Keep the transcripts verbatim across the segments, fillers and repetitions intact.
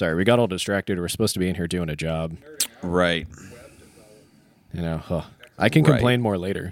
Sorry, we got all distracted. We're supposed to be in here doing a job. Right. You know, huh. I can right. complain more later.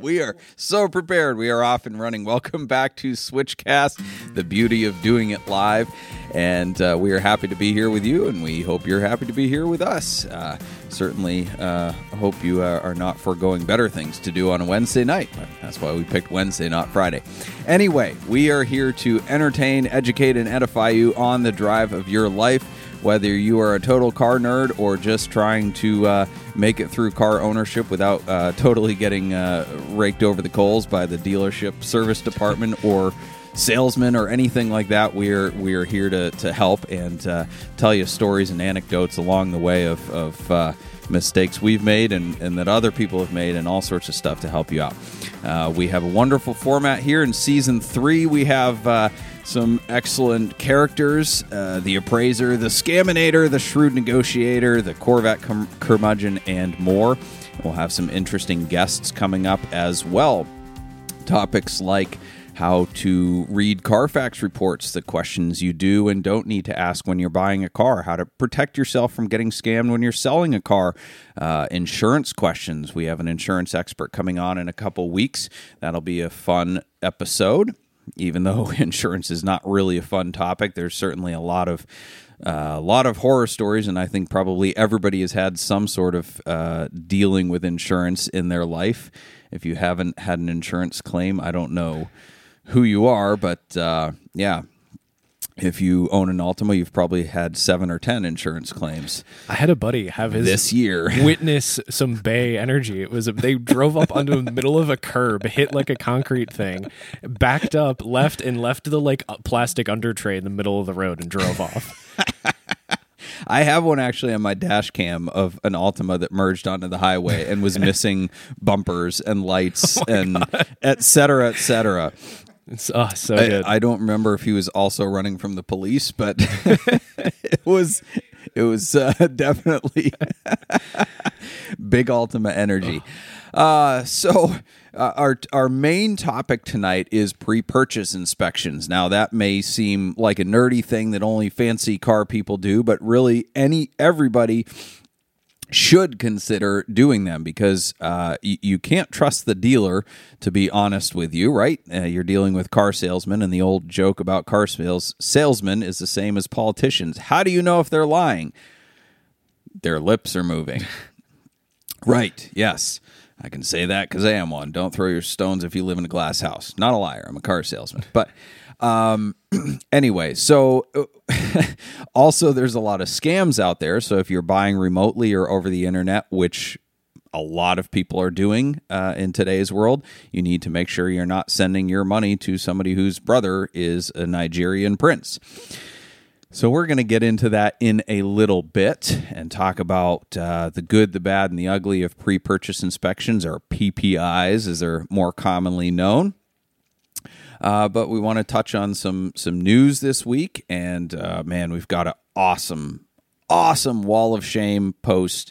We are so prepared. We are off and running. Welcome back to Switchcast, the beauty of doing it live. And uh, we are happy to be here with you, and we hope you're happy to be here with us. Uh, certainly uh, hope you uh, are not foregoing better things to do on a Wednesday night. That's why we picked Wednesday, not Friday. Anyway, we are here to entertain, educate, and edify you on the drive of your life. Whether you are a total car nerd or just trying to uh, make it through car ownership without uh, totally getting uh, raked over the coals by the dealership service department or salesman or anything like that, we're we're here to, to help and uh, tell you stories and anecdotes along the way of, of uh, mistakes we've made and, and that other people have made and all sorts of stuff to help you out. Uh, we have a wonderful format here. In Season three, we have... Uh, Some excellent characters, uh, the appraiser, the scaminator, the shrewd negotiator, the Corvette cur- curmudgeon, and more. We'll have some interesting guests coming up as well. Topics like how to read Carfax reports, the questions you do and don't need to ask when you're buying a car, how to protect yourself from getting scammed when you're selling a car, uh, insurance questions. We have an insurance expert coming on in a couple weeks. That'll be a fun episode. Even though insurance is not really a fun topic, there's certainly a lot of uh, a lot of horror stories, and I think probably everybody has had some sort of uh, dealing with insurance in their life. If you haven't had an insurance claim, I don't know who you are, but uh, yeah, if you own an Altima, you've probably had seven or ten insurance claims. I had a buddy have his this year witness some Bay Energy. It was a, they drove up onto the middle of a curb, hit like a concrete thing, backed up, left, and left the like plastic under tray in the middle of the road and drove off. I have one actually on my dash cam of an Altima that merged onto the highway and was missing bumpers and lights oh and God. et cetera, et cetera. It's oh, so I, good. I don't remember if he was also running from the police, but it was it was uh, definitely big Altima energy. Oh. Uh, so uh, our our main topic tonight is pre-purchase inspections. Now that may seem like a nerdy thing that only fancy car people do, but really any everybody. should consider doing them because uh, y- you can't trust the dealer to be honest with you, right? Uh, you're dealing with car salesmen, and the old joke about car sales salesmen is the same as politicians. How do you know if they're lying? Their lips are moving. Right, yes. I can say that because I am one. Don't throw your stones if you live in a glass house. Not a liar. I'm a car salesman. But... Um, anyway, so also there's a lot of scams out there. So if you're buying remotely or over the internet, which a lot of people are doing uh, in today's world, you need to make sure you're not sending your money to somebody whose brother is a Nigerian prince. So we're going to get into that in a little bit and talk about uh, the good, the bad, and the ugly of pre-purchase inspections, or P P Is as they're more commonly known. Uh, but we want to touch on some some news this week, and uh, man, we've got an awesome, awesome Wall of Shame post.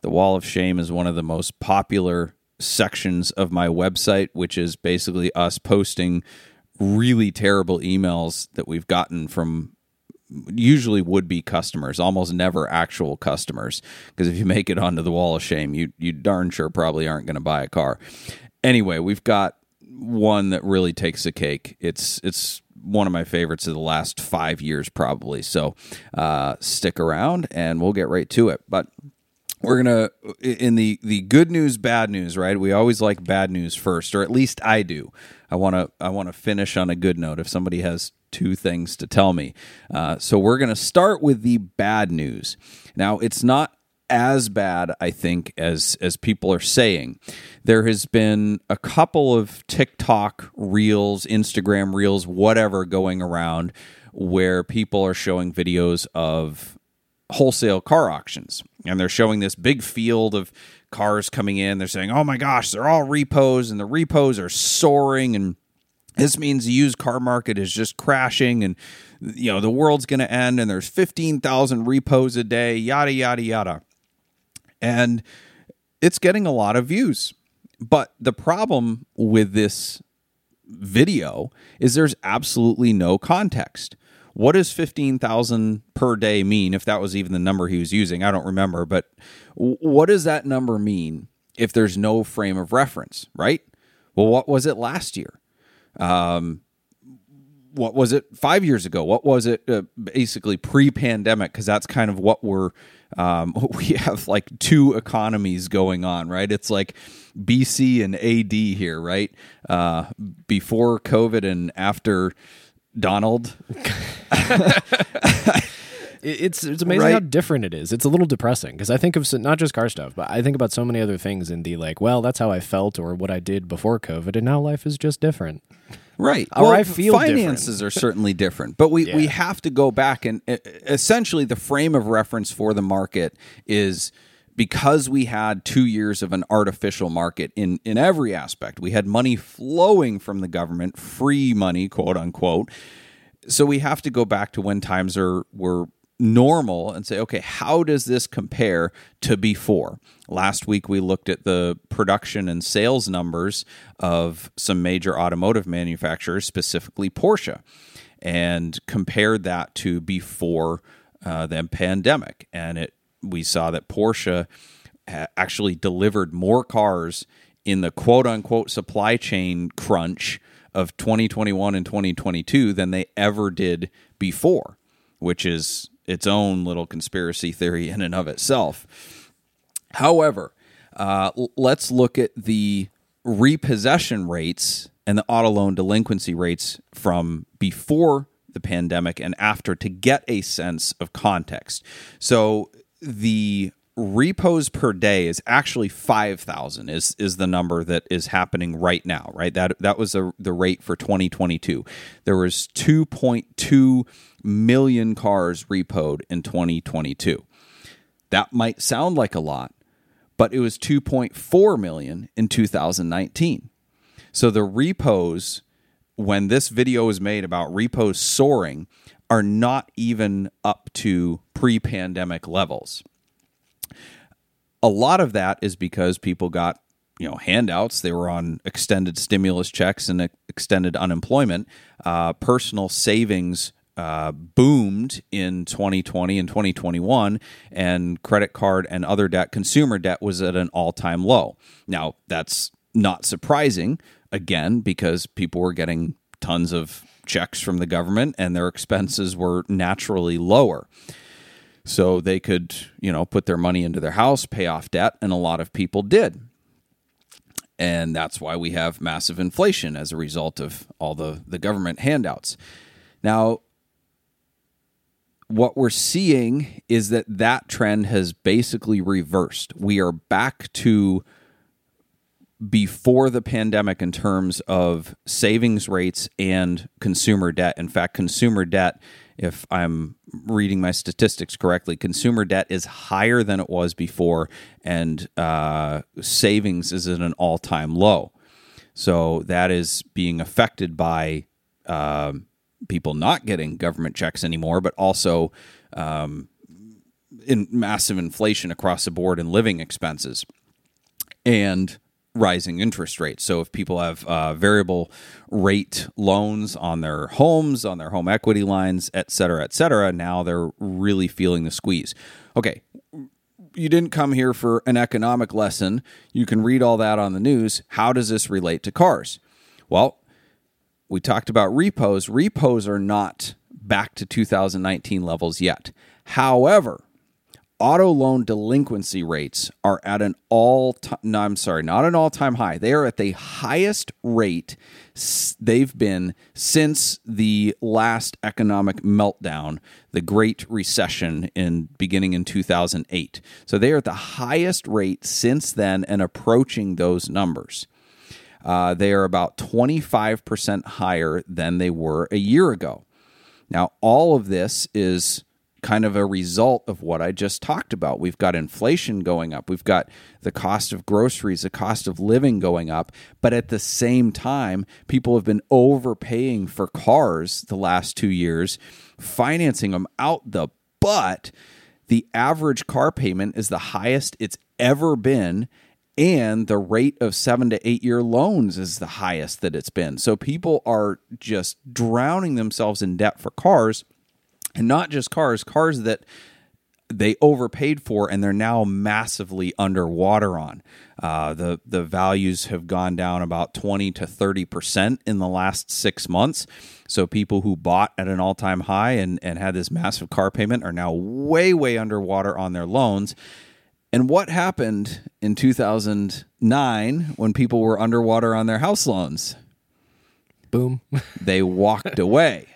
The Wall of Shame is one of the most popular sections of my website, which is basically us posting really terrible emails that we've gotten from usually would-be customers, almost never actual customers, because if you make it onto the Wall of Shame, you, you darn sure probably aren't going to buy a car. Anyway, we've got one that really takes the cake. It's it's one of my favorites of the last five years, probably. So uh, stick around, and we'll get right to it. But we're gonna in the the good news, bad news, right? We always like bad news first, or at least I do. I wanna I wanna finish on a good note. If somebody has two things to tell me, uh, so we're gonna start with the bad news. Now, it's not as bad, I think, as as people are saying. There has been a couple of TikTok reels, Instagram reels, whatever going around where people are showing videos of wholesale car auctions. And they're showing this big field of cars coming in. They're saying, oh my gosh, they're all repos, and the repos are soaring, and this means the used car market is just crashing, and you know the world's going to end, and there's fifteen thousand repos a day, yada, yada, yada. And it's getting a lot of views. But the problem with this video is there's absolutely no context. What does fifteen thousand per day mean, if that was even the number he was using? I don't remember, but what does that number mean if there's no frame of reference, right? Well, what was it last year? Um, what was it five years ago? What was it uh, basically pre-pandemic? Because that's kind of what we're, um, we have like two economies going on, right? It's like B C and A D here, right? Uh, before COVID and after Donald. It's it's amazing, right? How different it is. It's a little depressing because I think of so, not just car stuff, but I think about so many other things in the like, well, that's how I felt or what I did before COVID, and now life is just different. Right. Or well, I feel finances different. Are certainly different, but we, yeah. we have to go back and uh, essentially the frame of reference for the market is because we had two years of an artificial market in, in every aspect. We had money flowing from the government, free money, quote unquote. So we have to go back to when times are were normal and say, okay, how does this compare to before? Last week, we looked at the production and sales numbers of some major automotive manufacturers, specifically Porsche, and compared that to before uh, the pandemic. And it we saw that Porsche actually delivered more cars in the quote-unquote supply chain crunch of twenty twenty-one and twenty twenty-two than they ever did before, which is its own little conspiracy theory in and of itself. However, uh, let's look at the repossession rates and the auto loan delinquency rates from before the pandemic and after to get a sense of context. So the repos per day is actually five thousand is is the number that is happening right now, right? That that was the, the rate for twenty twenty-two. There was two point two million cars repoed in twenty twenty-two. That might sound like a lot, but it was two point four million in two thousand nineteen. So the repos, when this video is made about repos soaring, are not even up to pre-pandemic levels. A lot of that is because people got, you know, handouts. They were on extended stimulus checks and extended unemployment. Uh, personal savings uh, boomed in twenty twenty and twenty twenty-one, and credit card and other debt, consumer debt, was at an all-time low. Now, that's not surprising, again, because people were getting tons of checks from the government and their expenses were naturally lower. So they could, you know, put their money into their house, pay off debt, and a lot of people did. And that's why we have massive inflation as a result of all the, the government handouts. Now, what we're seeing is that that trend has basically reversed. We are back to before the pandemic in terms of savings rates and consumer debt. In fact, consumer debt, if I'm reading my statistics correctly, consumer debt is higher than it was before, and uh, savings is at an all-time low. So that is being affected by uh, people not getting government checks anymore, but also um, in massive inflation across the board in living expenses and rising interest rates. So if people have uh, variable rate loans on their homes, on their home equity lines, et cetera, et cetera, now they're really feeling the squeeze. Okay, you didn't come here for an economic lesson. You can read all that on the news. How does this relate to cars? Well, we talked about repos. Repos are not back to two thousand nineteen levels yet. However, auto loan delinquency rates are at an all-time, no, I'm sorry, not an all-time high. They are at the highest rate they've been since the last economic meltdown, the Great Recession in beginning in two thousand eight. So they are at the highest rate since then and approaching those numbers. Uh, they are about twenty-five percent higher than they were a year ago. Now, all of this is kind of a result of what I just talked about. We've got inflation going up. We've got the cost of groceries, the cost of living going up. But at the same time, people have been overpaying for cars the last two years, financing them out the butt. The average car payment is the highest it's ever been, and the rate of seven to eight year loans is the highest that it's been. So people are just drowning themselves in debt for cars, And not just cars, cars that they overpaid for and they're now massively underwater on. Uh, the, the values have gone down about twenty to thirty percent in the last six months. So people who bought at an all-time high and, and had this massive car payment are now way, way underwater on their loans. And what happened in two thousand nine when people were underwater on their house loans? Boom. They walked away.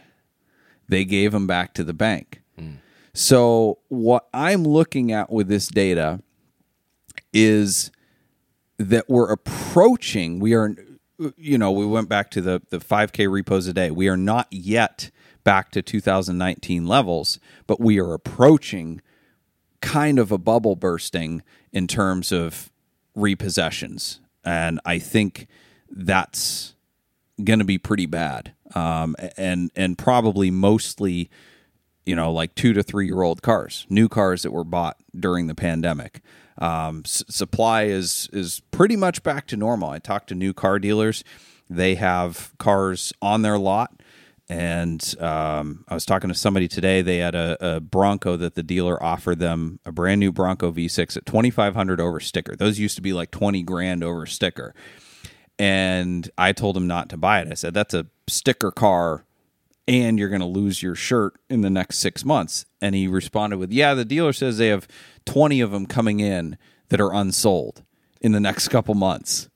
They gave them back to the bank. Mm. So what I'm looking at with this data is that we're approaching, we are, you know, we went back to the, the five K repos a day. We are not yet back to two thousand nineteen levels, but we are approaching kind of a bubble bursting in terms of repossessions. And I think that's going to be pretty bad. Um, and, and probably mostly, you know, like two to three year old cars, new cars that were bought during the pandemic. Um, s- supply is, is pretty much back to normal. I talked to new car dealers. They have cars on their lot. And um, I was talking to somebody today. They had a, a Bronco that the dealer offered them, a brand new Bronco V six at twenty-five hundred over sticker. Those used to be like twenty grand over sticker. And I told him not to buy it. I said, that's a sticker car, and you're going to lose your shirt in the next six months. And he responded with, yeah, the dealer says they have twenty of them coming in that are unsold in the next couple months.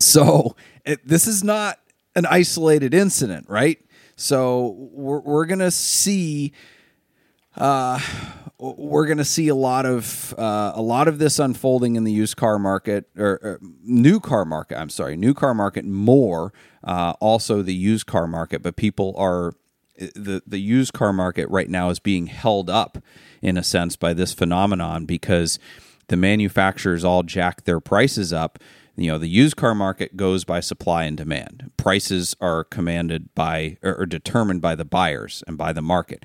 So it, this is not an isolated incident, right? So we're, we're going to see... Uh, we're going to see a lot of uh, a lot of this unfolding in the used car market or, or new car market. I'm sorry, new car market more. Uh, also, the used car market, but people are the the used car market right now is being held up in a sense by this phenomenon because the manufacturers all jack their prices up. You know, the used car market goes by supply and demand. Prices are commanded by or, or determined by the buyers and by the market.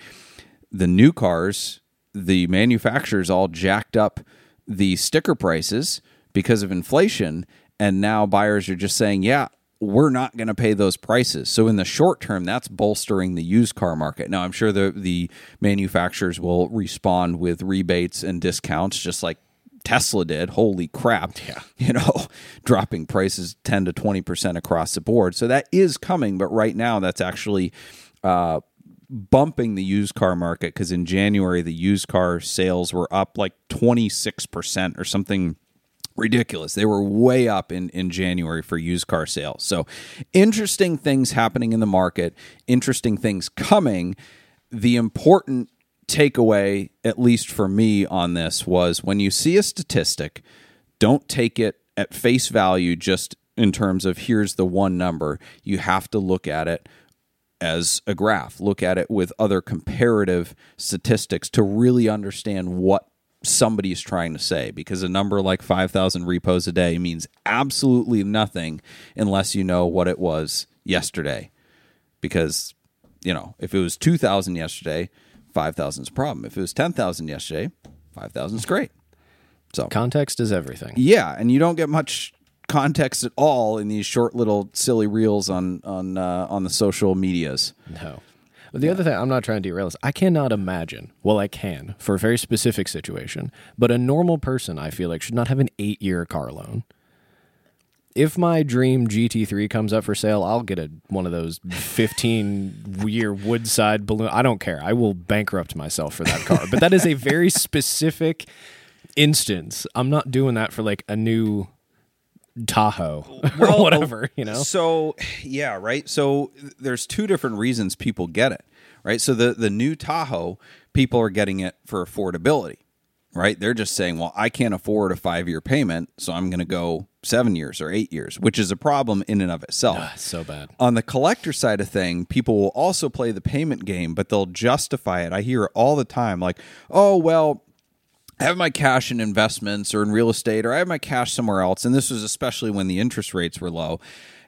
The new cars, the manufacturers all jacked up the sticker prices because of inflation, and now buyers are just saying, yeah, we're not going to pay those prices. So in the short term, that's bolstering the used car market. Now, I'm sure the, the manufacturers will respond with rebates and discounts, just like Tesla did. Holy crap, yeah. You know, dropping prices ten to twenty percent across the board. So that is coming, but right now that's actually... Uh, bumping the used car market because in January, the used car sales were up like twenty-six percent or something ridiculous. They were way up in, in January for used car sales. So interesting things happening in the market, interesting things coming. The important takeaway, at least for me on this, was when you see a statistic, don't take it at face value just in terms of here's the one number. You have to look at it as a graph, look at it with other comparative statistics to really understand what somebody's trying to say, because a number like five thousand repos a day means absolutely nothing unless you know what it was yesterday. Because, you know, if it was two thousand yesterday, five thousand is a problem. If it was ten thousand yesterday, five thousand is great. So context is everything. Yeah, and you don't get much context at all in these short little silly reels on on uh, on the social medias. No. But the yeah. other thing, I'm not trying to derail this. I cannot imagine. Well, I can for a very specific situation, but a normal person, I feel like, should not have an eight-year car loan. If my dream G T three comes up for sale, I'll get a one of those fifteen-year Woodside balloon. I don't care. I will bankrupt myself for that car. But that is a very specific instance. I'm not doing that for like a new Tahoe or well, whatever, you know? So, yeah, right? So there's two different reasons people get it, right? So the, the new Tahoe, people are getting it for affordability, right? They're just saying, well, I can't afford a five-year payment, so I'm going to go seven years or eight years, which is a problem in and of itself. Ugh, so bad. On the collector side of thing, people will also play the payment game, but they'll justify it. I hear it all the time, like, oh, well... I have my cash in investments or in real estate, or I have my cash somewhere else. And this was especially when the interest rates were low.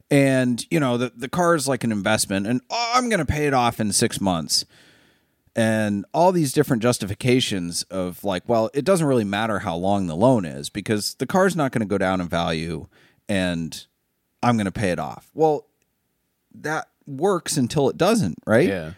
And, you know, the, the car is like an investment and oh, I'm going to pay it off in six months. And all these different justifications of like, well, it doesn't really matter how long the loan is because the car's not going to go down in value and I'm going to pay it off. Well, that works until it doesn't, right? Yeah.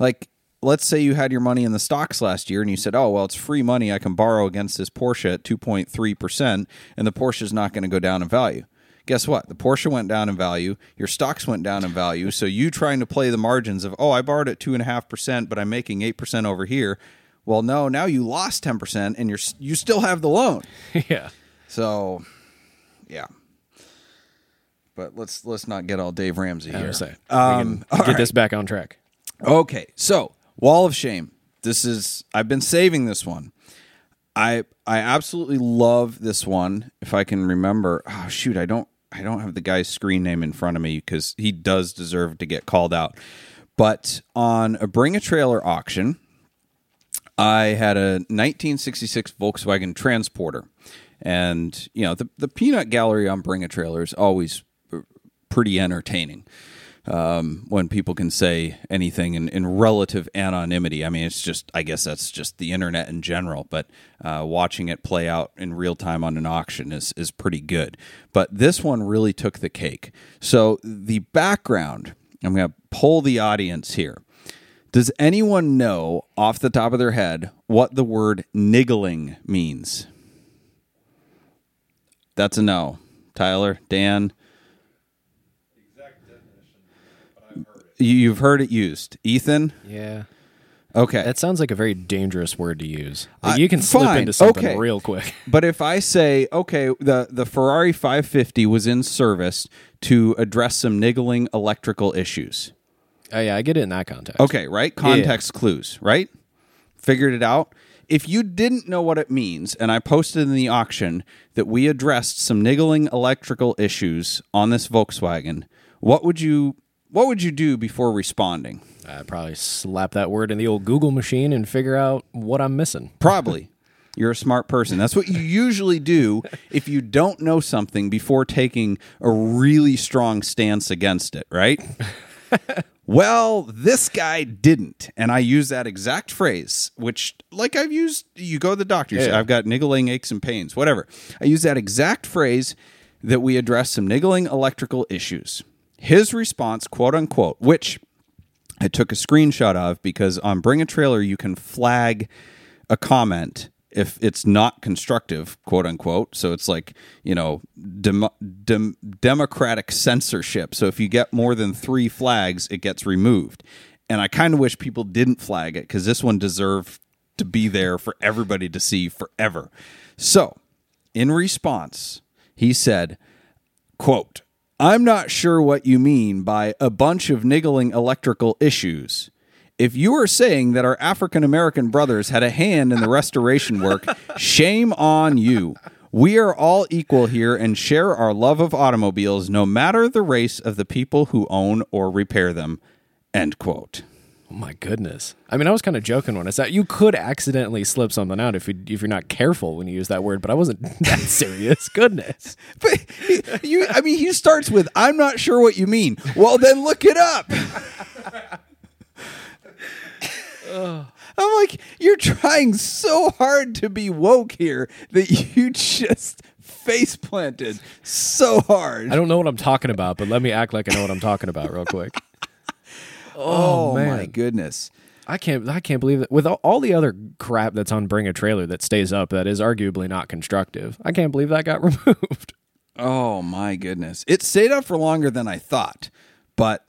Like, let's say you had your money in the stocks last year and you said, oh, well, it's free money. I can borrow against this Porsche at two point three percent, and the Porsche is not going to go down in value. Guess what? The Porsche went down in value. Your stocks went down in value. So you trying to play the margins of, oh, I borrowed at two point five percent, but I'm making eight percent over here. Well, no, now you lost ten percent, and you're you still have the loan. Yeah. So, yeah. But let's let's not get all Dave Ramsey here. Um, get right. this back on track. Okay, so Wall of Shame. This is I've been saving this one. I I absolutely love this one. If I can remember, oh shoot, I don't I don't have the guy's screen name in front of me because he does deserve to get called out. But on a Bring a Trailer auction, I had a nineteen sixty-six Volkswagen Transporter, and you know the the peanut gallery on Bring a Trailer is always pretty entertaining um, when people can say anything in, in relative anonymity. I mean, it's just, I guess that's just the internet in general, but uh, watching it play out in real time on an auction is, is pretty good. But this one really took the cake. So the background, I'm going to poll the audience here. Does anyone know off the top of their head what the word niggling means? That's a no. Tyler, Dan? You've heard it used. Ethan? Yeah. Okay. That sounds like a very dangerous word to use. Like uh, you can fine. slip into something okay. real quick. But if I say, okay, the, the Ferrari five fifty was in service to address some niggling electrical issues. Oh, yeah. I get it in that context. Okay, right? Context yeah. clues, right? Figured it out. If you didn't know what it means, and I posted in the auction that we addressed some niggling electrical issues on this Volkswagen, what would you... What would you do before responding? I'd probably slap that word in the old Google machine and figure out what I'm missing. Probably. You're a smart person. That's what you usually do if you don't know something before taking a really strong stance against it, right? Well, this guy didn't. And I use that exact phrase, which, like I've used, you go to the doctor, you yeah. say, I've got niggling aches and pains, whatever. I use that exact phrase that we address some niggling electrical issues. His response, quote unquote, which I took a screenshot of because on Bring a Trailer, you can flag a comment if it's not constructive, quote unquote. So it's like, you know, dem- dem- democratic censorship. So if you get more than three flags, it gets removed. And I kind of wish people didn't flag it because this one deserved to be there for everybody to see forever. So in response, he said, quote, I'm not sure what you mean by a bunch of niggling electrical issues. If you are saying that our African-American brothers had a hand in the restoration work, shame on you. We are all equal here and share our love of automobiles, no matter the race of the people who own or repair them. End quote. Oh, my goodness. I mean, I was kind of joking when I said you could accidentally slip something out if, you, if you're not careful when you use that word, but I wasn't that serious. Goodness. But he, you, I mean, he starts with, I'm not sure what you mean. Well, then look it up. I'm like, you're trying so hard to be woke here that you just face planted so hard. I don't know what I'm talking about, but let me act like I know what I'm talking about real quick. Oh, oh man. My goodness. I can't I can't believe that. With all, all the other crap that's on Bring a Trailer that stays up that is arguably not constructive, I can't believe that got removed. Oh, my goodness. It stayed up for longer than I thought, but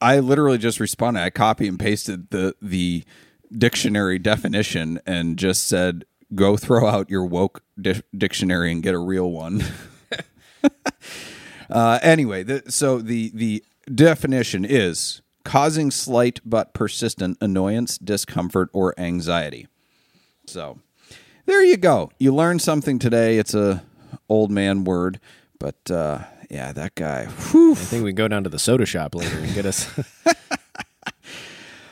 I literally just responded. I copy and pasted the the dictionary definition and just said, go throw out your woke di- dictionary and get a real one. uh, anyway, the, so the the definition is... causing slight but persistent annoyance, discomfort, or anxiety. So there you go. You learned something today. It's a old man word, but uh, yeah, that guy. Whew. I think we can go down to the soda shop later and get us.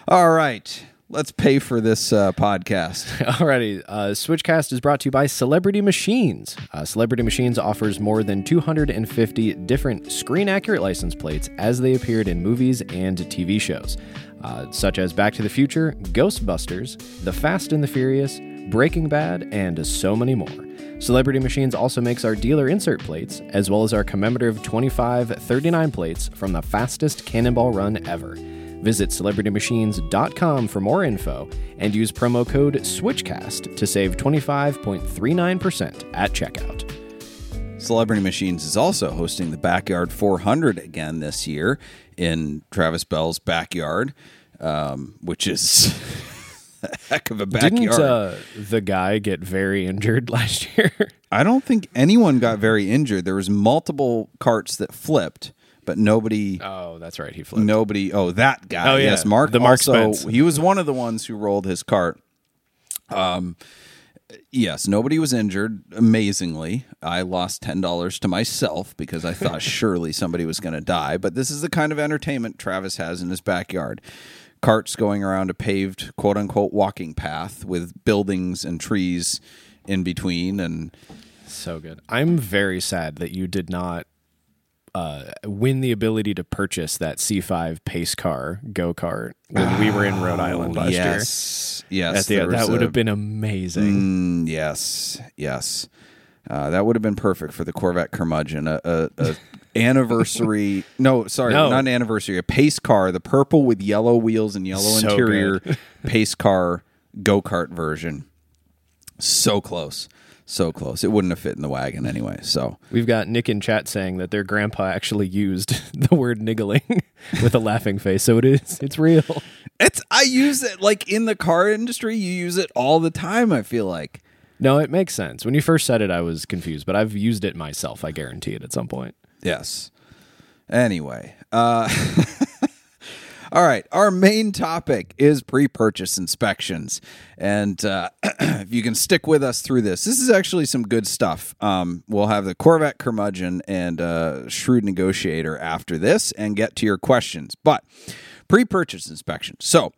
All right. Let's pay for this uh, podcast. Alrighty. Uh, Switchcast is brought to you by Celebrity Machines. Uh, Celebrity Machines offers more than two hundred fifty different screen-accurate license plates as they appeared in movies and T V shows, uh, such as Back to the Future, Ghostbusters, The Fast and the Furious, Breaking Bad, and so many more. Celebrity Machines also makes our dealer insert plates, as well as our commemorative twenty-five thirty-nine plates from the fastest cannonball run ever. Visit celebrity machines dot com for more info and use promo code SWITCHCAST to save twenty-five point three nine percent at checkout. Celebrity Machines is also hosting the Backyard four hundred again this year in Travis Bell's backyard, um, which is... heck of a backyard. Didn't uh, the guy get very injured last year? I don't think anyone got very injured. There was multiple carts that flipped, but nobody... Oh, that's right. He flipped. Nobody... Oh, that guy. Oh, yeah. Yes, Mark. The Mark also, Spence. He was one of the ones who rolled his cart. Um, Yes, nobody was injured, amazingly. I lost ten dollars to myself because I thought surely somebody was going to die. But this is the kind of entertainment Travis has in his backyard. Carts going around a paved, quote-unquote, walking path with buildings and trees in between. And so good. I'm very sad that you did not uh, win the ability to purchase that C five Pace Car go-kart when oh, we were in Rhode Island last yes, year. Yes, yes. That would have been amazing. Mm, yes, yes. Uh, that would have been perfect for the Corvette curmudgeon. A... a, a anniversary no sorry no. not an anniversary a pace car, the purple with yellow wheels and yellow so interior pace car go-kart version. So close so close It wouldn't have fit in the wagon anyway. So we've got Nick in chat saying that their grandpa actually used the word niggling with a laughing face, so it is it's real. It's I use it like in the car industry, you use it all the time. I feel like no it makes sense. When you first said it I was confused, but I've used it myself, I guarantee it, at some point. Yes. Anyway. Uh, all right. Our main topic is pre-purchase inspections. And uh, if you can stick with us through this, this is actually some good stuff. Um, we'll have the Corvette curmudgeon and uh, shrewd negotiator after this and get to your questions. But pre-purchase inspection. So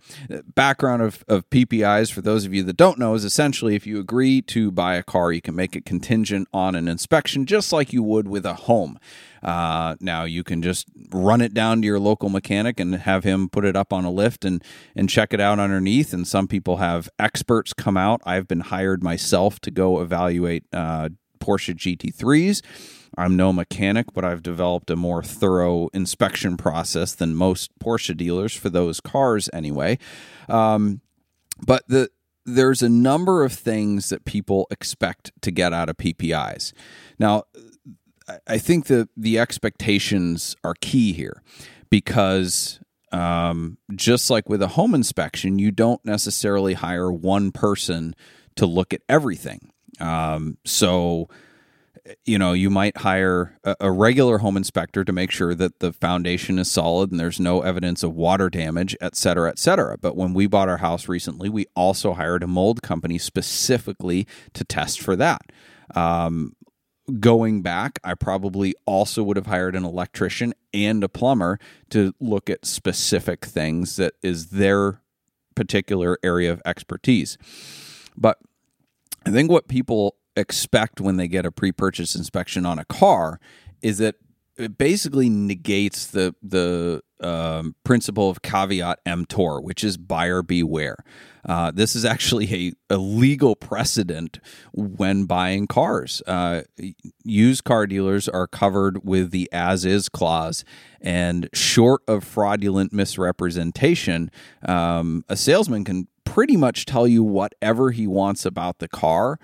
background of, of P P Is, for those of you that don't know, is essentially if you agree to buy a car, you can make it contingent on an inspection, just like you would with a home. Uh, now, you can just run it down to your local mechanic and have him put it up on a lift and, and check it out underneath. And some people have experts come out. I've been hired myself to go evaluate uh, Porsche G T threes. I'm no mechanic, but I've developed a more thorough inspection process than most Porsche dealers for those cars anyway. Um, but the, there's a number of things that people expect to get out of P P Is. Now, I think the, the expectations are key here because um, just like with a home inspection, you don't necessarily hire one person to look at everything. Um, so... You know, you might hire a regular home inspector to make sure that the foundation is solid and there's no evidence of water damage, et cetera, et cetera. But when we bought our house recently, we also hired a mold company specifically to test for that. Um, going back, I probably also would have hired an electrician and a plumber to look at specific things that is their particular area of expertise. But I think what people expect when they get a pre-purchase inspection on a car is that it basically negates the the um, principle of caveat emptor, which is buyer beware. Uh, this is actually a, a legal precedent when buying cars. Uh, used car dealers are covered with the as-is clause, and short of fraudulent misrepresentation, um, a salesman can pretty much tell you whatever he wants about the car.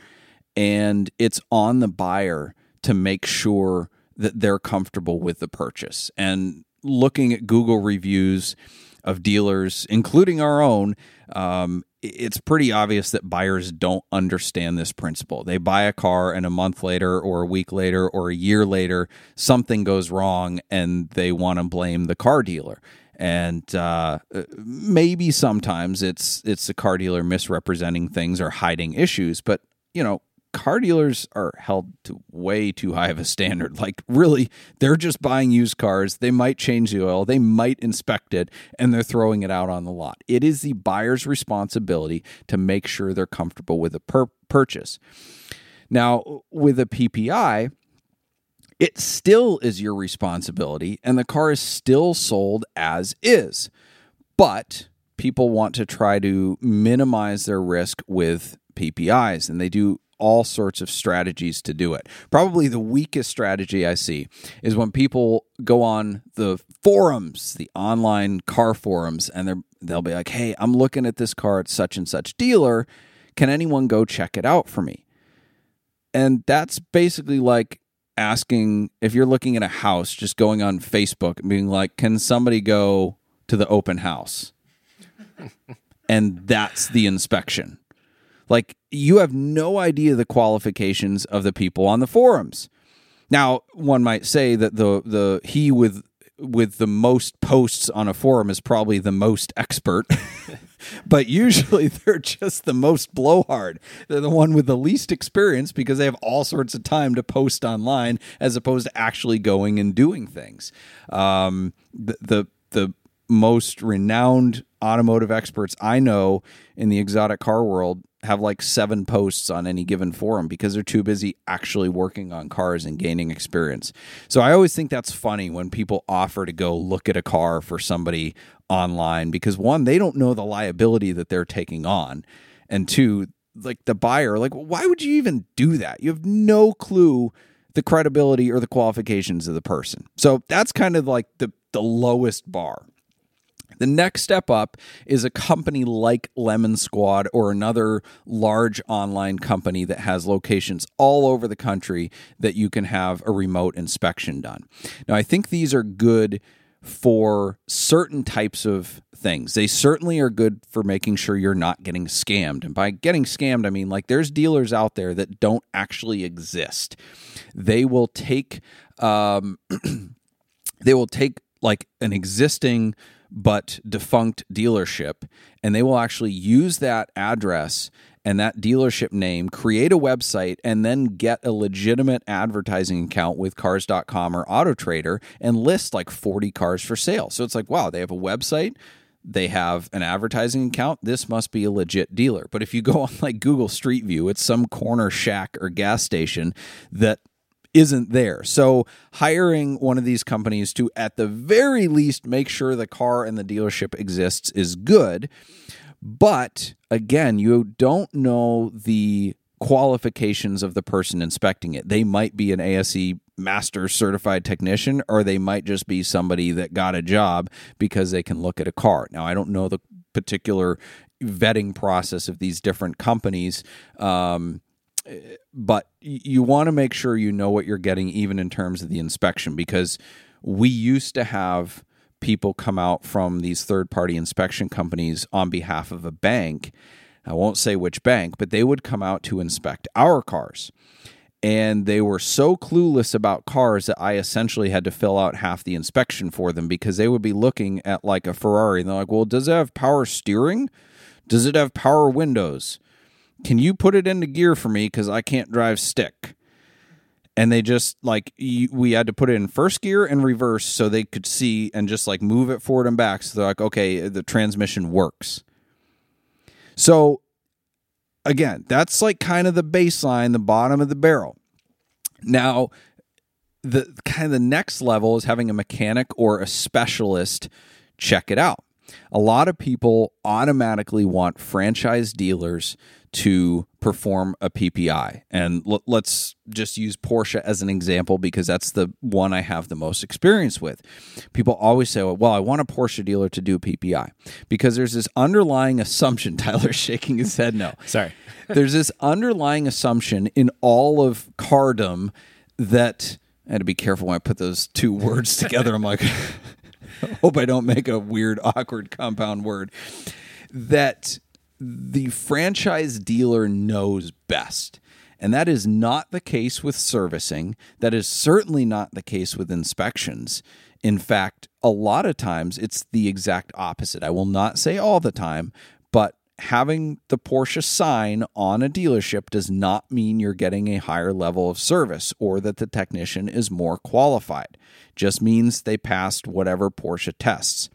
And it's on the buyer to make sure that they're comfortable with the purchase. And looking at Google reviews of dealers, including our own, um, it's pretty obvious that buyers don't understand this principle. They buy a car and a month later or a week later or a year later, something goes wrong and they want to blame the car dealer. And uh, maybe sometimes it's, it's the car dealer misrepresenting things or hiding issues, but, you know, car dealers are held to way too high of a standard. Like, really, they're just buying used cars. They might change the oil. They might inspect it, and they're throwing it out on the lot. It is the buyer's responsibility to make sure they're comfortable with the per- purchase. Now, with a P P I, it still is your responsibility, and the car is still sold as is. But people want to try to minimize their risk with P P Is, and they do all sorts of strategies to do it. Probably the weakest strategy I see is when people go on the forums, the online car forums, and they're, they'll be like, hey, I'm looking at this car at such and such dealer. Can anyone go check it out for me? And that's basically like asking, if you're looking at a house, just going on Facebook and being like, can somebody go to the open house? And that's the inspection. Like, you have no idea the qualifications of the people on the forums. Now, one might say that the the he with with the most posts on a forum is probably the most expert, but usually they're just the most blowhard. They're the one with the least experience because they have all sorts of time to post online as opposed to actually going and doing things. Um, the, the the most renowned automotive experts I know in the exotic car world have like seven posts on any given forum because they're too busy actually working on cars and gaining experience. So I always think that's funny when people offer to go look at a car for somebody online because, one, they don't know the liability that they're taking on. And two, like the buyer, like, why would you even do that? You have no clue the credibility or the qualifications of the person. So that's kind of like the, the lowest bar. The next step up is a company like Lemon Squad or another large online company that has locations all over the country that you can have a remote inspection done. Now, I think these are good for certain types of things. They certainly are good for making sure you're not getting scammed. And by getting scammed, I mean, like, there's dealers out there that don't actually exist. They will take, um, they will take like an existing but defunct dealership, and they will actually use that address and that dealership name, create a website, and then get a legitimate advertising account with Cars dot com or Auto Trader and list like forty cars for sale. So it's like, wow, they have a website, they have an advertising account, this must be a legit dealer. But if you go on like Google Street View, it's some corner shack or gas station that isn't there. So hiring one of these companies to, at the very least, make sure the car and the dealership exists is good. But again, you don't know the qualifications of the person inspecting it. They might be an A S E master certified technician, or they might just be somebody that got a job because they can look at a car. Now, I don't know the particular vetting process of these different companies, um, but you want to make sure you know what you're getting, even in terms of the inspection, because we used to have people come out from these third-party inspection companies on behalf of a bank. I won't say which bank, but they would come out to inspect our cars. And they were so clueless about cars that I essentially had to fill out half the inspection for them, because they would be looking at like a Ferrari and they're like, well, does it have power steering? Does it have power windows? Can you put it into gear for me? Because I can't drive stick. And they just like, we had to put it in first gear and reverse so they could see and just like move it forward and back. So they're like, okay, the transmission works. So again, that's like kind of the baseline, the bottom of the barrel. Now, the kind of the next level is having a mechanic or a specialist check it out. A lot of people automatically want franchise dealers to perform a P P I. And l- let's just use Porsche as an example, because that's the one I have the most experience with. People always say, well, I want a Porsche dealer to do P P I, because there's this underlying assumption. Tyler's shaking his head no. Sorry. There's this underlying assumption in all of cardom that, I had to be careful when I put those two words together. I'm like, hope I don't make a weird, awkward compound word, that the franchise dealer knows best. And that is not the case with servicing. That is certainly not the case with inspections. In fact, a lot of times it's the exact opposite. I will not say all the time, but having the Porsche sign on a dealership does not mean you're getting a higher level of service or that the technician is more qualified. It just means they passed whatever Porsche tests.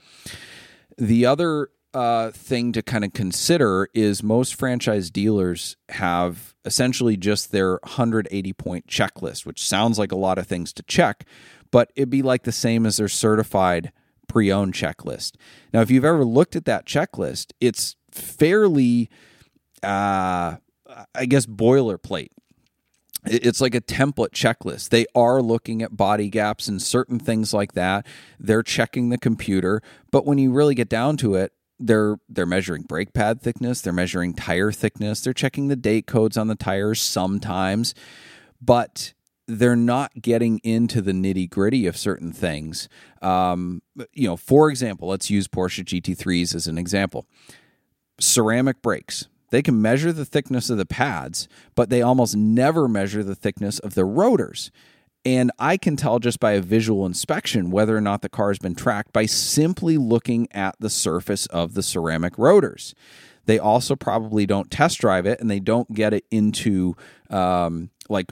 The other uh, thing to kind of consider is most franchise dealers have essentially just their one hundred eighty point checklist, which sounds like a lot of things to check, but it'd be like the same as their certified pre-owned checklist. Now, if you've ever looked at that checklist, it's fairly, uh, I guess, boilerplate. It's like a template checklist. They are looking at body gaps and certain things like that. They're checking the computer. But when you really get down to it, they're they're measuring brake pad thickness. They're measuring tire thickness. They're checking the date codes on the tires sometimes. But they're not getting into the nitty-gritty of certain things. Um, you know, for example, let's use Porsche G T threes as an example. Ceramic brakes. They can measure the thickness of the pads, but they almost never measure the thickness of the rotors. And I can tell just by a visual inspection whether or not the car has been tracked by simply looking at the surface of the ceramic rotors. They also probably don't test drive it, and they don't get it into, um, like,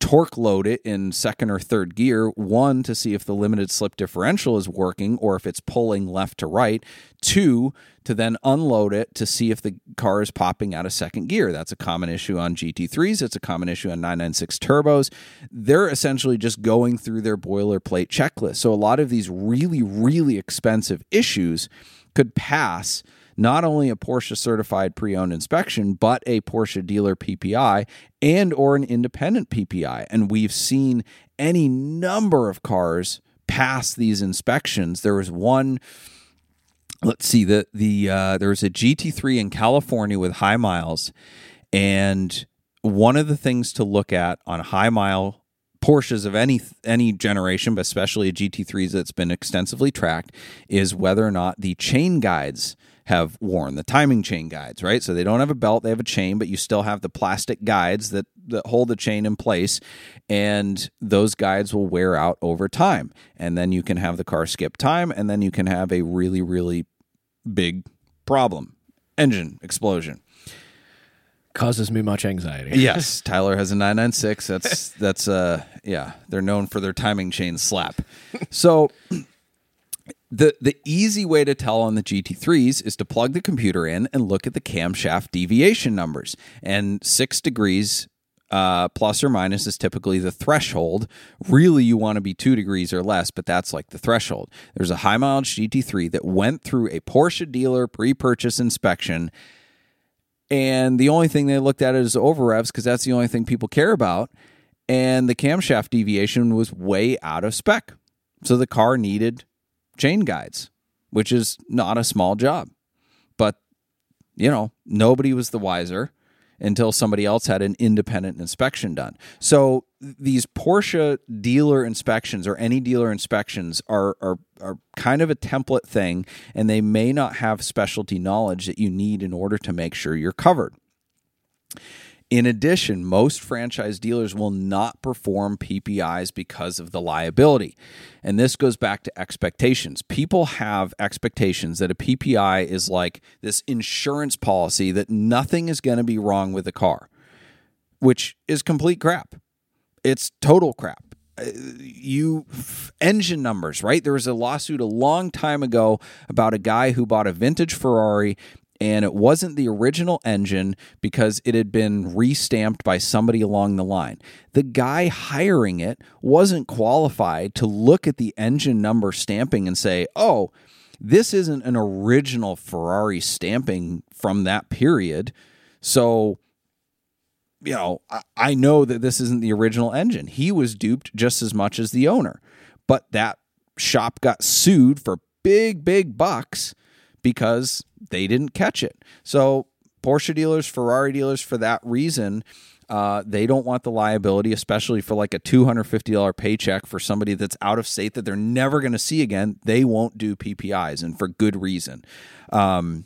torque load it in second or third gear, one, to see if the limited slip differential is working or if it's pulling left to right, two, to then unload it to see if the car is popping out of second gear. That's a common issue on G T threes. It's a common issue on nine ninety-six Turbos. They're essentially just going through their boilerplate checklist. So a lot of these really, really expensive issues could pass not only a Porsche certified pre-owned inspection, but a Porsche dealer P P I and or an independent P P I. And we've seen any number of cars pass these inspections. There was one, let's see, the, the uh, there was a G T three in California with high miles. And one of the things to look at on high mile Porsches of any any generation, but especially a G T threes that's been extensively tracked, is whether or not the chain guides have worn, the timing chain guides, right? So they don't have a belt, they have a chain, but you still have the plastic guides that, that hold the chain in place, and those guides will wear out over time. And then you can have the car skip time, and then you can have a really, really big problem. Engine explosion. Causes me much anxiety. Yes, Tyler has a nine ninety-six. That's, that's uh, yeah, they're known for their timing chain slap. So... The the easy way to tell on the G T threes is to plug the computer in and look at the camshaft deviation numbers. And six degrees uh, plus or minus is typically the threshold. Really, you want to be two degrees or less, but that's like the threshold. There's a high-mileage G T three that went through a Porsche dealer pre-purchase inspection, and the only thing they looked at is over-revs because that's the only thing people care about, and the camshaft deviation was way out of spec. So the car needed chain guides, which is not a small job. But, you know, nobody was the wiser until somebody else had an independent inspection done. So these Porsche dealer inspections or any dealer inspections are, are, are kind of a template thing, and they may not have specialty knowledge that you need in order to make sure you're covered. In addition, most franchise dealers will not perform P P Is because of the liability. And this goes back to expectations. People have expectations that a P P I is like this insurance policy that nothing is going to be wrong with the car, which is complete crap. It's total crap. You engine numbers, right? There was a lawsuit a long time ago about a guy who bought a vintage Ferrari, and it wasn't the original engine because it had been restamped by somebody along the line. The guy hiring it wasn't qualified to look at the engine number stamping and say, oh, this isn't an original Ferrari stamping from that period. So, you know, I know that this isn't the original engine. He was duped just as much as the owner. But that shop got sued for big, big bucks because they didn't catch it. So Porsche dealers, Ferrari dealers, for that reason, uh, they don't want the liability, especially for like a two hundred fifty dollars paycheck for somebody that's out of state that they're never going to see again. They won't do P P Is, and for good reason. Um,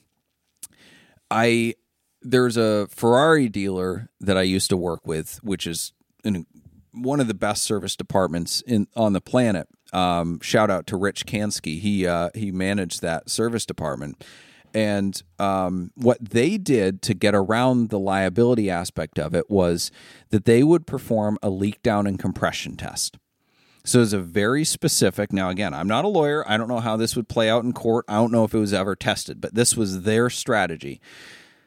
I there's a Ferrari dealer that I used to work with, which is in one of the best service departments in on the planet. Um, shout out to Rich Kansky. He uh, he managed that service department. And um, what they did to get around the liability aspect of it was that they would perform a leak down and compression test. So it's a very specific, now again, I'm not a lawyer. I don't know how this would play out in court. I don't know if it was ever tested, but this was their strategy.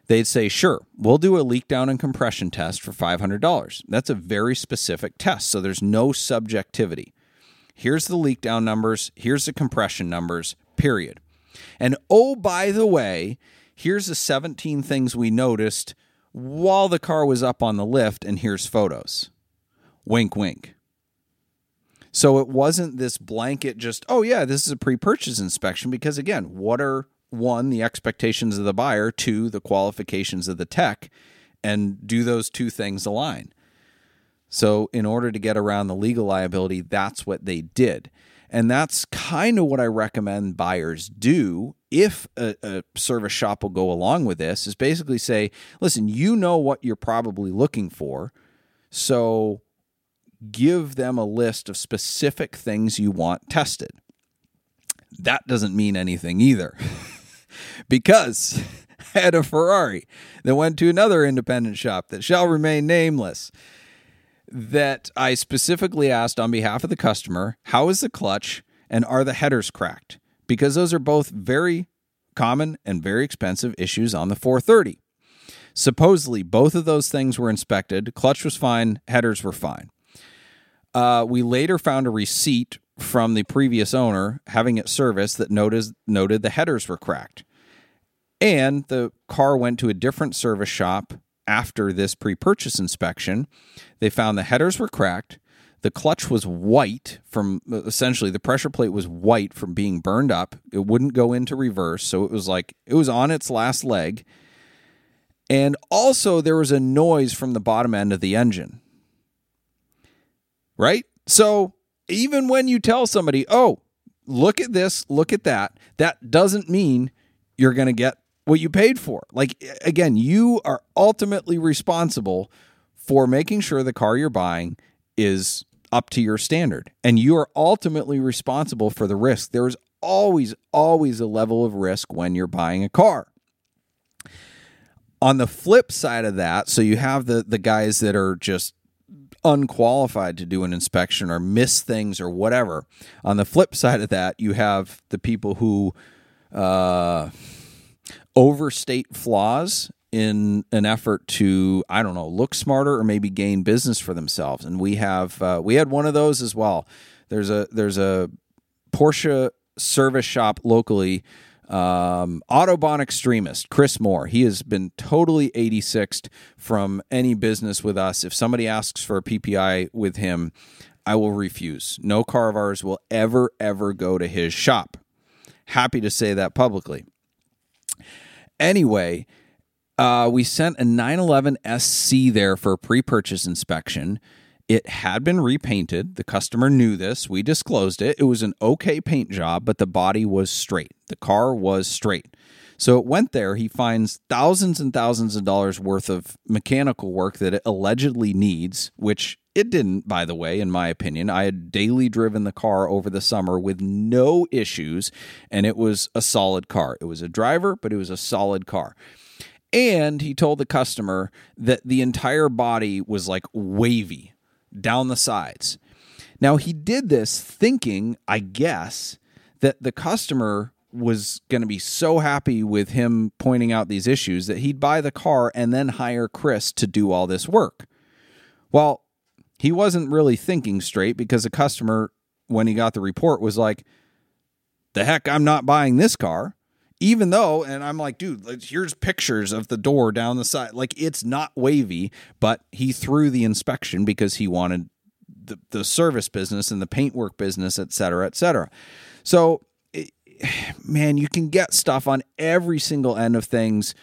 They'd say, sure, we'll do a leak down and compression test for five hundred dollars. That's a very specific test, so there's no subjectivity. Here's the leak down numbers. Here's the compression numbers, period. And oh, by the way, here's the seventeen things we noticed while the car was up on the lift, and here's photos. Wink, wink. So it wasn't this blanket just, oh, yeah, this is a pre-purchase inspection, because, again, what are, one, the expectations of the buyer, two, the qualifications of the tech, and do those two things align? So in order to get around the legal liability, that's what they did. And that's kind of what I recommend buyers do if a, a service shop will go along with this, is basically say, listen, you know what you're probably looking for, so give them a list of specific things you want tested. That doesn't mean anything either, because I had a Ferrari that went to another independent shop that shall remain nameless, that I specifically asked on behalf of the customer, how is the clutch and are the headers cracked? Because those are both very common and very expensive issues on the four thirty. Supposedly, both of those things were inspected. Clutch was fine. Headers were fine. Uh, we later found a receipt from the previous owner having it serviced that noticed, noted the headers were cracked. And the car went to a different service shop after this pre-purchase inspection. They found the headers were cracked. The clutch was white from, essentially, the pressure plate was white from being burned up. It wouldn't go into reverse, so it was like, it was on its last leg. And also, there was a noise from the bottom end of the engine. Right? So even when you tell somebody, oh, look at this, look at that, that doesn't mean you're going to get what you paid for. Like, again, you are ultimately responsible for making sure the car you're buying is up to your standard. And you are ultimately responsible for the risk. There is always, always a level of risk when you're buying a car. On the flip side of that, so you have the, the guys that are just unqualified to do an inspection or miss things or whatever. On the flip side of that, you have the people who uh, overstate flaws in an effort to, I don't know, look smarter or maybe gain business for themselves. And we have uh, we had one of those as well. There's a there's a Porsche service shop locally. Um, Autobahn extremist, Chris Moore. He has been totally eighty-sixed from any business with us. If somebody asks for a P P I with him, I will refuse. No car of ours will ever, ever go to his shop. Happy to say that publicly. Anyway, uh, we sent a nine eleven S C there for a pre-purchase inspection. It had been repainted. The customer knew this. We disclosed it. It was an okay paint job, but the body was straight. The car was straight. So it went there. He finds thousands and thousands of dollars worth of mechanical work that it allegedly needs, which it didn't, by the way, in my opinion. I had daily driven the car over the summer with no issues, and it was a solid car. It was a driver, but it was a solid car. And he told the customer that the entire body was like wavy down the sides. Now, he did this thinking, I guess, that the customer was going to be so happy with him pointing out these issues that he'd buy the car and then hire Chris to do all this work. Well, he wasn't really thinking straight, because the customer, when he got the report, was like, the heck, I'm not buying this car. Even though, and I'm like, dude, here's pictures of the door down the side. Like, it's not wavy, but he threw the inspection because he wanted the, the service business and the paintwork business, et cetera, et cetera. So, it, man, you can get stuff on every single end of things.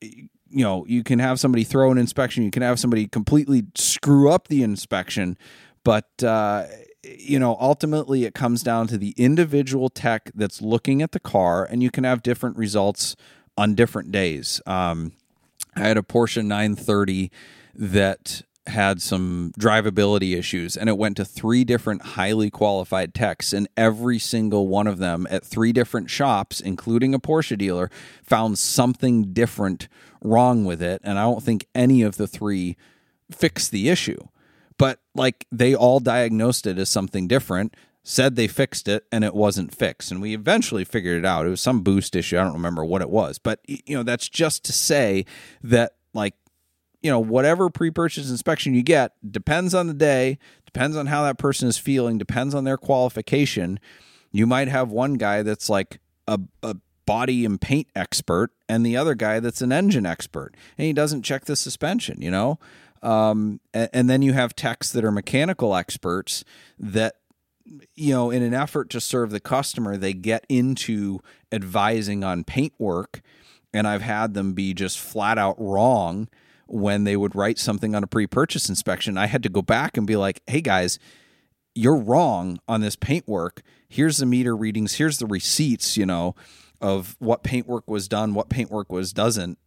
You know, you can have somebody throw an inspection. You can have somebody completely screw up the inspection. But, uh, you know, ultimately it comes down to the individual tech that's looking at the car, and you can have different results on different days. Um, I had a Porsche nine thirty that had some drivability issues, and it went to three different highly qualified techs, and every single one of them at three different shops, including a Porsche dealer, found something different wrong with it. And I don't think any of the three fixed the issue. But, like, they all diagnosed it as something different, said they fixed it, and it wasn't fixed. And we eventually figured it out. It was some boost issue. I don't remember what it was. But, you know, that's just to say that, like, you know, whatever pre-purchase inspection you get depends on the day, depends on how that person is feeling, depends on their qualification. You might have one guy that's, like, a, a body and paint expert, and the other guy that's an engine expert, and he doesn't check the suspension, you know? Um, and, and then you have techs that are mechanical experts that, you know, in an effort to serve the customer, they get into advising on paintwork. And I've had them be just flat out wrong when they would write something on a pre-purchase inspection. I had to go back and be like, hey guys, you're wrong on this paintwork. Here's the meter readings. Here's the receipts, you know, of what paintwork was done, what paintwork was doesn't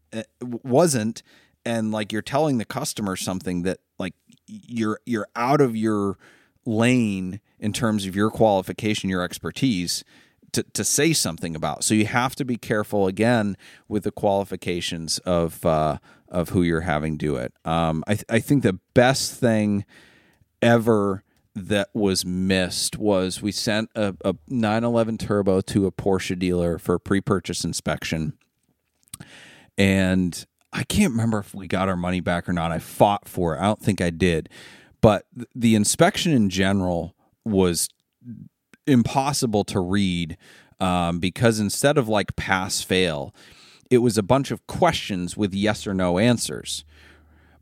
wasn't. And like, you're telling the customer something that like you're, you're out of your lane in terms of your qualification, your expertise to, to say something about. So you have to be careful again with the qualifications of, uh, of who you're having do it. Um, I, th- I think the best thing ever that was missed was we sent a, a nine eleven Turbo to a Porsche dealer for a pre-purchase inspection. And I can't remember if we got our money back or not. I fought for it. I don't think I did. But the inspection in general was impossible to read um, because instead of like pass-fail, it was a bunch of questions with yes or no answers.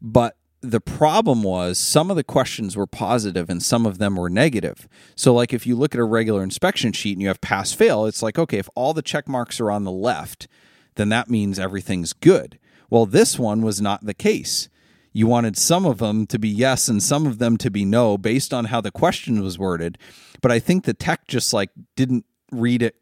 But the problem was some of the questions were positive and some of them were negative. So like if you look at a regular inspection sheet and you have pass-fail, it's like, okay, if all the check marks are on the left, then that means everything's good. Well, this one was not the case. You wanted some of them to be yes and some of them to be no based on how the question was worded. But I think the tech just like didn't read it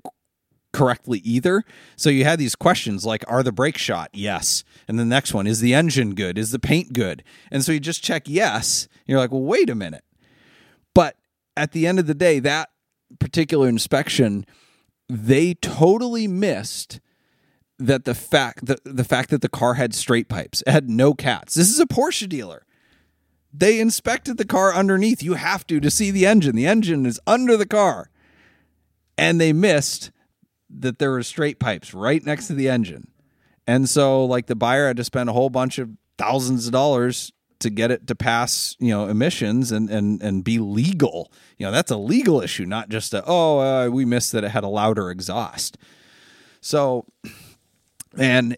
correctly either. So you had these questions like, are the brakes shot? Yes. And the next one, is the engine good? Is the paint good? And so you just check yes. And you're like, well, wait a minute. But at the end of the day, that particular inspection, they totally missed that the fact that the fact that the car had straight pipes, it had no cats. This is a Porsche dealer. They inspected the car underneath. You have to to see the engine. The engine is under the car. And they missed that there were straight pipes right next to the engine. And so like the buyer had to spend a whole bunch of thousands of dollars to get it to pass, you know, emissions and and and be legal. You know, that's a legal issue, not just a, oh, uh, we missed that it had a louder exhaust. So and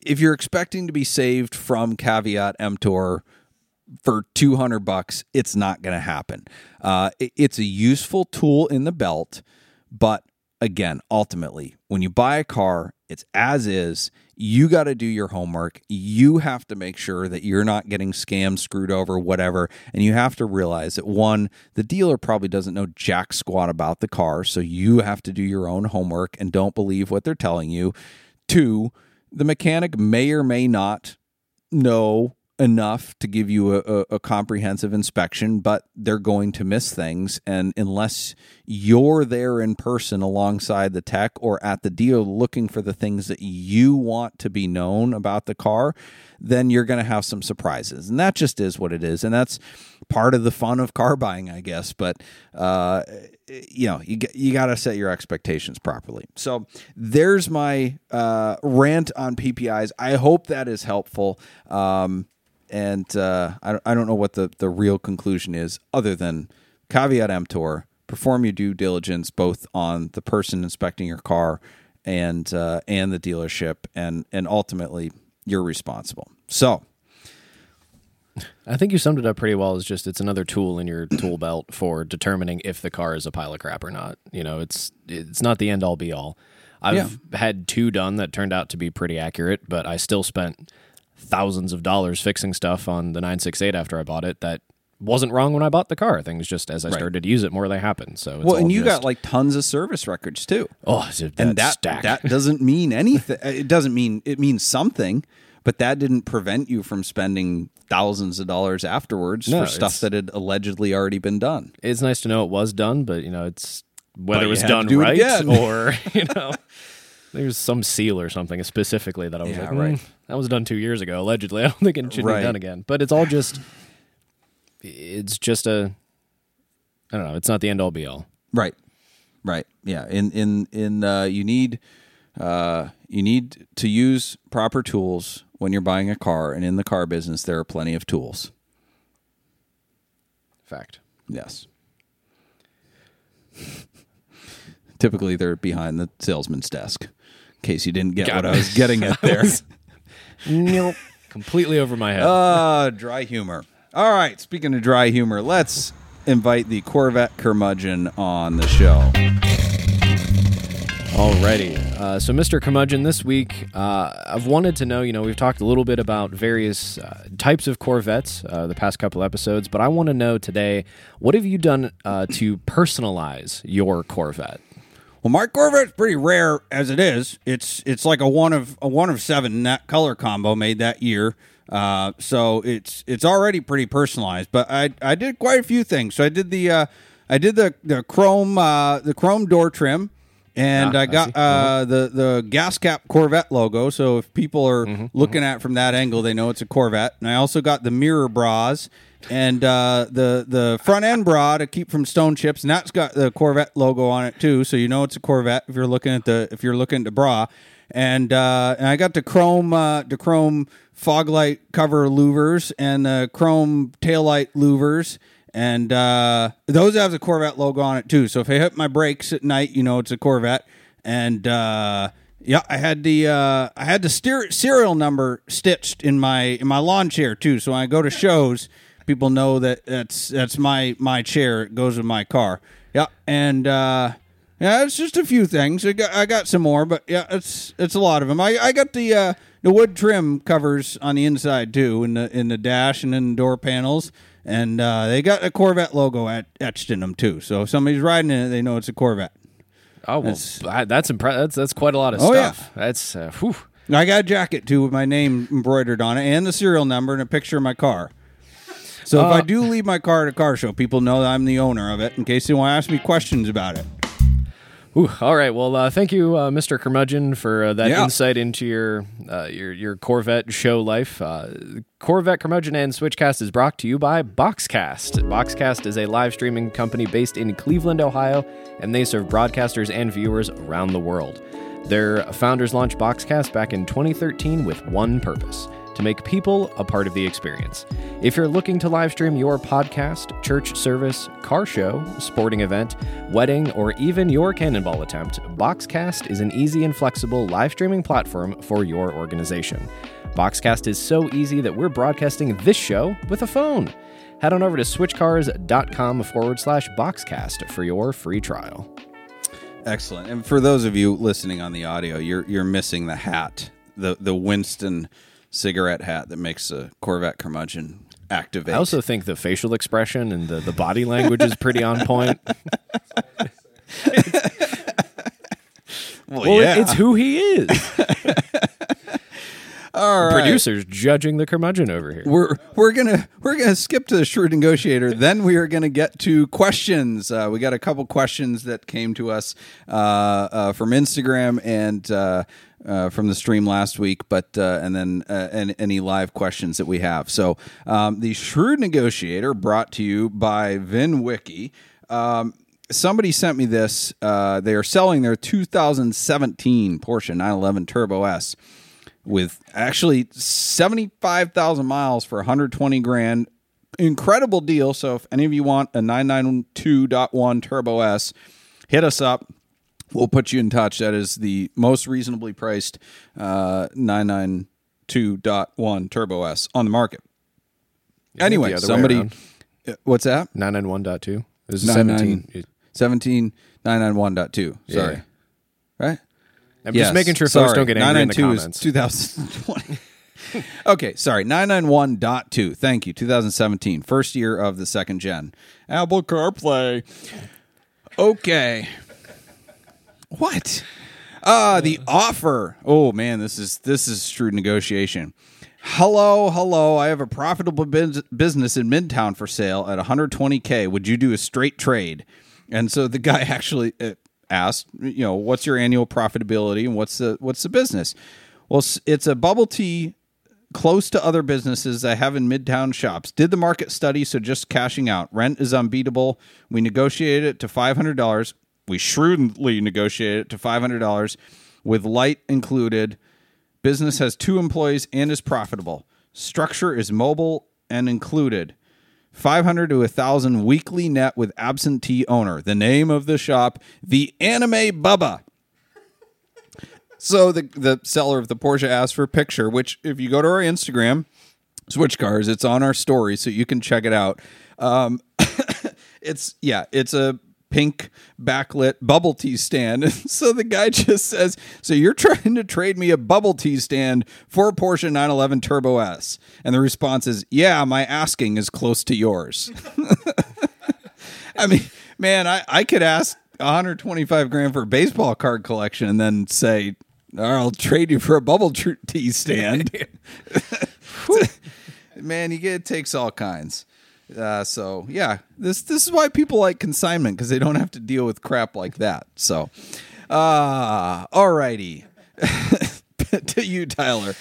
if you're expecting to be saved from caveat emptor for two hundred bucks, it's not going to happen. Uh, it's a useful tool in the belt, but again, ultimately, when you buy a car, it's as is. You got to do your homework. You have to make sure that you're not getting scammed, screwed over, whatever. And you have to realize that, one, the dealer probably doesn't know jack squat about the car, so you have to do your own homework and don't believe what they're telling you. Two, the mechanic may or may not know enough to give you a, a, a comprehensive inspection, but they're going to miss things. And unless you're there in person alongside the tech or at the deal looking for the things that you want to be known about the car, then you're going to have some surprises. And that just is what it is. And that's part of the fun of car buying, I guess. But, uh, you know, you, you got to set your expectations properly. So there's my uh, rant on P P Is. I hope that is helpful. Um, and uh, I, I don't know what the, the real conclusion is other than caveat emptor, perform your due diligence both on the person inspecting your car and uh, and the dealership, and and ultimately you're responsible. So I think you summed it up pretty well. It's just it's another tool in your tool belt for determining if the car is a pile of crap or not. You know, it's it's not the end all be all. I've yeah. had two done that turned out to be pretty accurate, but I still spent thousands of dollars fixing stuff on the nine sixty-eight after I bought it that wasn't wrong when I bought the car. Things just, as I right. started to use it more, they happened. So it's well, and you just got like tons of service records too. Oh, and that stack. that doesn't mean anything. It doesn't mean it means something, but that didn't prevent you from spending thousands of dollars afterwards no, for stuff that had allegedly already been done. It's nice to know it was done, but you know, it's whether but it was done do right or you know, there's some seal or something specifically that I was yeah, like, mm, right. that was done two years ago allegedly. I don't think it should right. be done again. But it's all just. It's just a, I don't know. It's not the end all be all. Right, right, yeah. In in in uh, you need, uh, you need to use proper tools when you're buying a car, and in the car business, there are plenty of tools. Fact. Yes. Typically, they're behind the salesman's desk. In case you didn't get Got what it. I was getting at there. Nope. completely over my head. Uh, dry humor. All right, speaking of dry humor, let's invite the Corvette curmudgeon on the show. Alrighty. Uh, so, Mister Curmudgeon, this week, uh, I've wanted to know, you know, we've talked a little bit about various uh, types of Corvettes uh, the past couple episodes, but I want to know today, what have you done uh, to personalize your Corvette? Well, my Corvette's pretty rare as it is. It's it's like a one of a one of seven in that color combo made that year. Uh, so it's it's already pretty personalized. But I I did quite a few things. So I did the uh, I did the the chrome uh, the chrome door trim. And ah, I got I uh, mm-hmm. the, the gas cap Corvette logo, so if people are mm-hmm. looking at it from that angle, they know it's a Corvette. And I also got the mirror bras and uh, the, the front end bra to keep from stone chips, and that's got the Corvette logo on it too, so you know it's a Corvette if you're looking at the if you're looking at the bra. And uh, and I got the chrome uh, the chrome fog light cover louvers and the chrome taillight louvers. And uh, those have the Corvette logo on it, too. So if I hit my brakes at night, you know it's a Corvette. And, uh, yeah, I had the uh, I had the steer- serial number stitched in my in my lawn chair, too. So when I go to shows, people know that that's that's my, my chair. It goes with my car. Yeah, and, uh, yeah, it's just a few things. I got, I got some more, but, yeah, it's it's a lot of them. I, I got the uh, the wood trim covers on the inside, too, in the, in the dash and in the door panels. And uh, they got a Corvette logo at, etched in them, too. So if somebody's riding in it, they know it's a Corvette. Oh, well, that's that's, impre- that's, that's quite a lot of oh, stuff. Yeah. That's, uh, whew. I got a jacket, too, with my name embroidered on it and the serial number and a picture of my car. So uh, if I do leave my car at a car show, people know that I'm the owner of it in case they want to ask me questions about it. Ooh, all right. Well, uh, thank you, uh, Mister Curmudgeon, for uh, that yeah. insight into your, uh, your your Corvette show life. Uh, Corvette Curmudgeon and Switchcast is brought to you by BoxCast. BoxCast is a live streaming company based in Cleveland, Ohio, and they serve broadcasters and viewers around the world. Their founders launched BoxCast back in twenty thirteen with one purpose: to make people a part of the experience. If you're looking to live stream your podcast, church service, car show, sporting event, wedding, or even your cannonball attempt, BoxCast is an easy and flexible live streaming platform for your organization. BoxCast is so easy that we're broadcasting this show with a phone. Head on over to switchcars.com forward slash BoxCast for your free trial. Excellent. And for those of you listening on the audio, you're you're missing the hat, the the Winston cigarette hat that makes a Corvette curmudgeon activate. I also think the facial expression and the, the body language is pretty on point. well, well yeah. it, it's who he is. All right. Producers judging the curmudgeon over here. We're we're gonna we're gonna skip to the shrewd negotiator. Then we are gonna get to questions. Uh, we got a couple questions that came to us uh, uh, from Instagram and uh, uh, from the stream last week, but uh, and then uh, and any live questions that we have. So um, the shrewd negotiator brought to you by VinWiki. Um, Somebody sent me this. Uh, they are selling their two thousand seventeen Porsche nine eleven Turbo S with actually seventy-five thousand miles for one hundred twenty grand. Incredible deal. So if any of you want a nine ninety-two point one Turbo S, hit us up. We'll put you in touch. That is the most reasonably priced uh, nine ninety-two point one Turbo S on the market. Yeah, anyway, somebody... What's that? nine ninety-one point two. This is seventeen. seventeen, nine ninety-one point two. Sorry. Yeah. Right? I'm yes, just making sure folks sorry. don't get angry in the comments. two thousand twenty. Okay, sorry. nine ninety-one point two. Thank you. two thousand seventeen. First year of the second gen. Apple CarPlay. Okay. What? Uh, the offer. Oh, man, this is this is shrewd negotiation. Hello, hello. I have a profitable biz- business in Midtown for sale at one hundred twenty K. Would you do a straight trade? And so the guy actually... Uh, asked, you know, what's your annual profitability and what's the what's the business? Well, it's a bubble tea close to other businesses I have in Midtown shops. Did the market study, so just cashing out. Rent is unbeatable. We negotiated it to five hundred dollars. We shrewdly negotiated it to five hundred dollars with light included. Business has two employees and is profitable. Structure is mobile and included. five hundred to one thousand weekly net with absentee owner. The name of the shop, The Anime Bubba. So the the seller of the Porsche asked for a picture, which if you go to our Instagram, Switch Cars, it's on our story, so you can check it out. Um, it's, yeah, it's a pink backlit bubble tea stand. So the guy just says, so you're trying to trade me a bubble tea stand for a Porsche nine eleven Turbo S? And the response is, yeah, my asking is close to yours. I mean, man, I, I could ask one hundred twenty-five grand for a baseball card collection and then say, I'll trade you for a bubble tea stand. Man, you get, it takes all kinds. Uh, so yeah, this, this is why people like consignment, because they don't have to deal with crap like that. So, uh, all righty. To you, Tyler.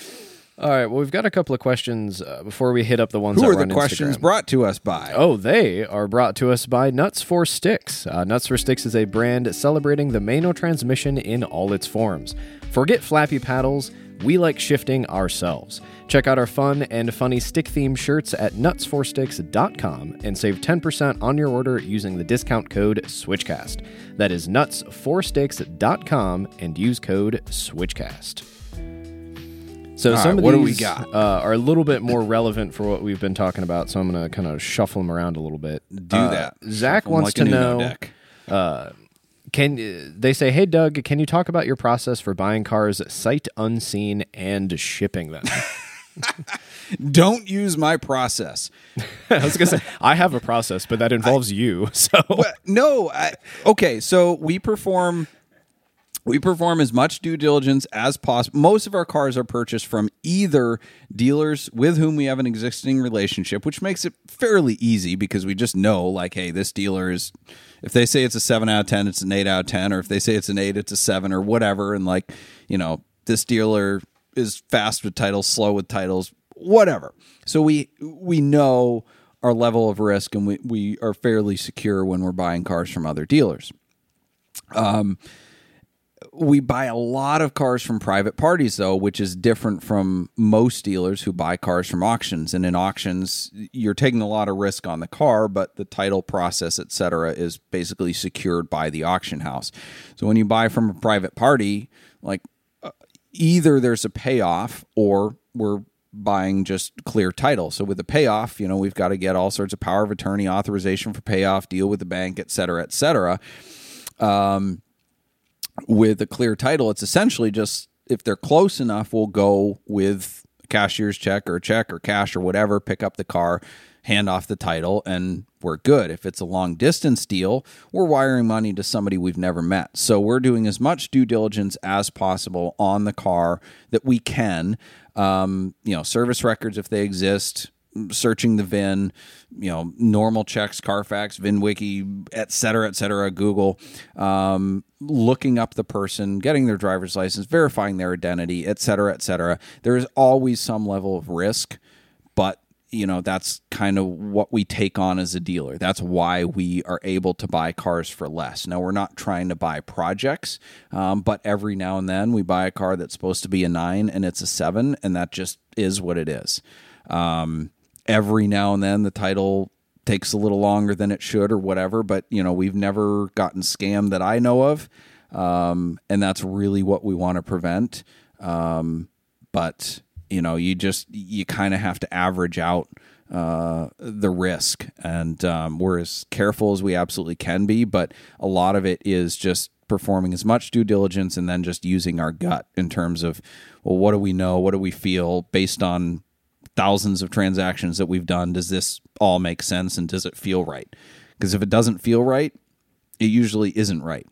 All right. Well, we've got a couple of questions uh, before we hit up the ones. Who that are were the on questions Instagram. Brought to us by? Oh, they are brought to us by Nuts for Sticks. Uh, Nuts for Sticks is a brand celebrating the Mano transmission in all its forms. Forget flappy paddles. We like shifting ourselves. Check out our fun and funny stick theme shirts at nuts four sticks dot com and save ten percent on your order using the discount code Switchcast. That is nuts four sticks dot com and use code Switchcast. So all some right, of what these do we got? Uh, are a little bit more relevant for what we've been talking about, so I'm going to kind of shuffle them around a little bit. Do uh, that. Zach wants like to know... Uh, Can they say, hey, Doug, can you talk about your process for buying cars sight unseen and shipping them? Don't use my process. I was going to say, I have a process, but that involves I, you. So well, no. I, okay. So we perform... We perform as much due diligence as possible. Most of our cars are purchased from either dealers with whom we have an existing relationship, which makes it fairly easy because we just know, like, hey, this dealer is, if they say it's a seven out of ten, it's an eight out of ten, or if they say it's an eight, it's a seven or whatever. And like, you know, this dealer is fast with titles, slow with titles, whatever. So we we know our level of risk, and we, we are fairly secure when we're buying cars from other dealers. Um. We buy a lot of cars from private parties, though, which is different from most dealers who buy cars from auctions. And in auctions, you're taking a lot of risk on the car, but the title process, et cetera, is basically secured by the auction house. So when you buy from a private party, like uh, either there's a payoff or we're buying just clear title. So with the payoff, you know, we've got to get all sorts of power of attorney, authorization for payoff, deal with the bank, et cetera, et cetera. Um, With a clear title, it's essentially just, if they're close enough, we'll go with a cashier's check or a check or cash or whatever, pick up the car, hand off the title, and we're good. If it's a long distance deal, we're wiring money to somebody we've never met. So we're doing as much due diligence as possible on the car that we can. Um, you know, service records if they exist, searching the V I N, you know, normal checks, Carfax, VinWiki, et cetera, et cetera, Google, um, looking up the person, getting their driver's license, verifying their identity, et cetera, et cetera. There is always some level of risk, but, you know, that's kind of what we take on as a dealer. That's why we are able to buy cars for less. Now, we're not trying to buy projects, um, but every now and then we buy a car that's supposed to be a nine and it's a seven, and that just is what it is. Um, Every now and then the title takes a little longer than it should or whatever, but, you know, we've never gotten scammed that I know of, um, and that's really what we want to prevent. Um, but, you know, you just, you kind of have to average out uh, the risk, and um, we're as careful as we absolutely can be, but a lot of it is just performing as much due diligence and then just using our gut in terms of, well, what do we know? What do we feel based on thousands of transactions that we've done? Does this all make sense and does it feel right? Because if it doesn't feel right, it usually isn't right.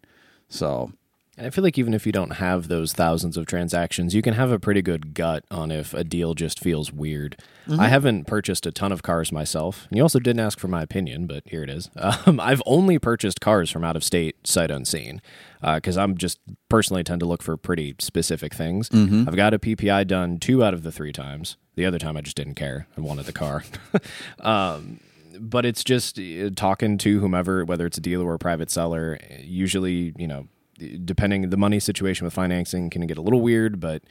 So, and I feel like even if you don't have those thousands of transactions, you can have a pretty good gut on if a deal just feels weird. Mm-hmm. I haven't purchased a ton of cars myself. And you also didn't ask for my opinion, but here it is. Um, I've only purchased cars from out of state, sight unseen, because uh, I'm just personally tend to look for pretty specific things. Mm-hmm. I've got a P P I done two out of the three times. The other time I just didn't care. I wanted the car. um, but it's just uh, talking to whomever, whether it's a dealer or a private seller, usually, you know, depending the money situation with financing can get a little weird, but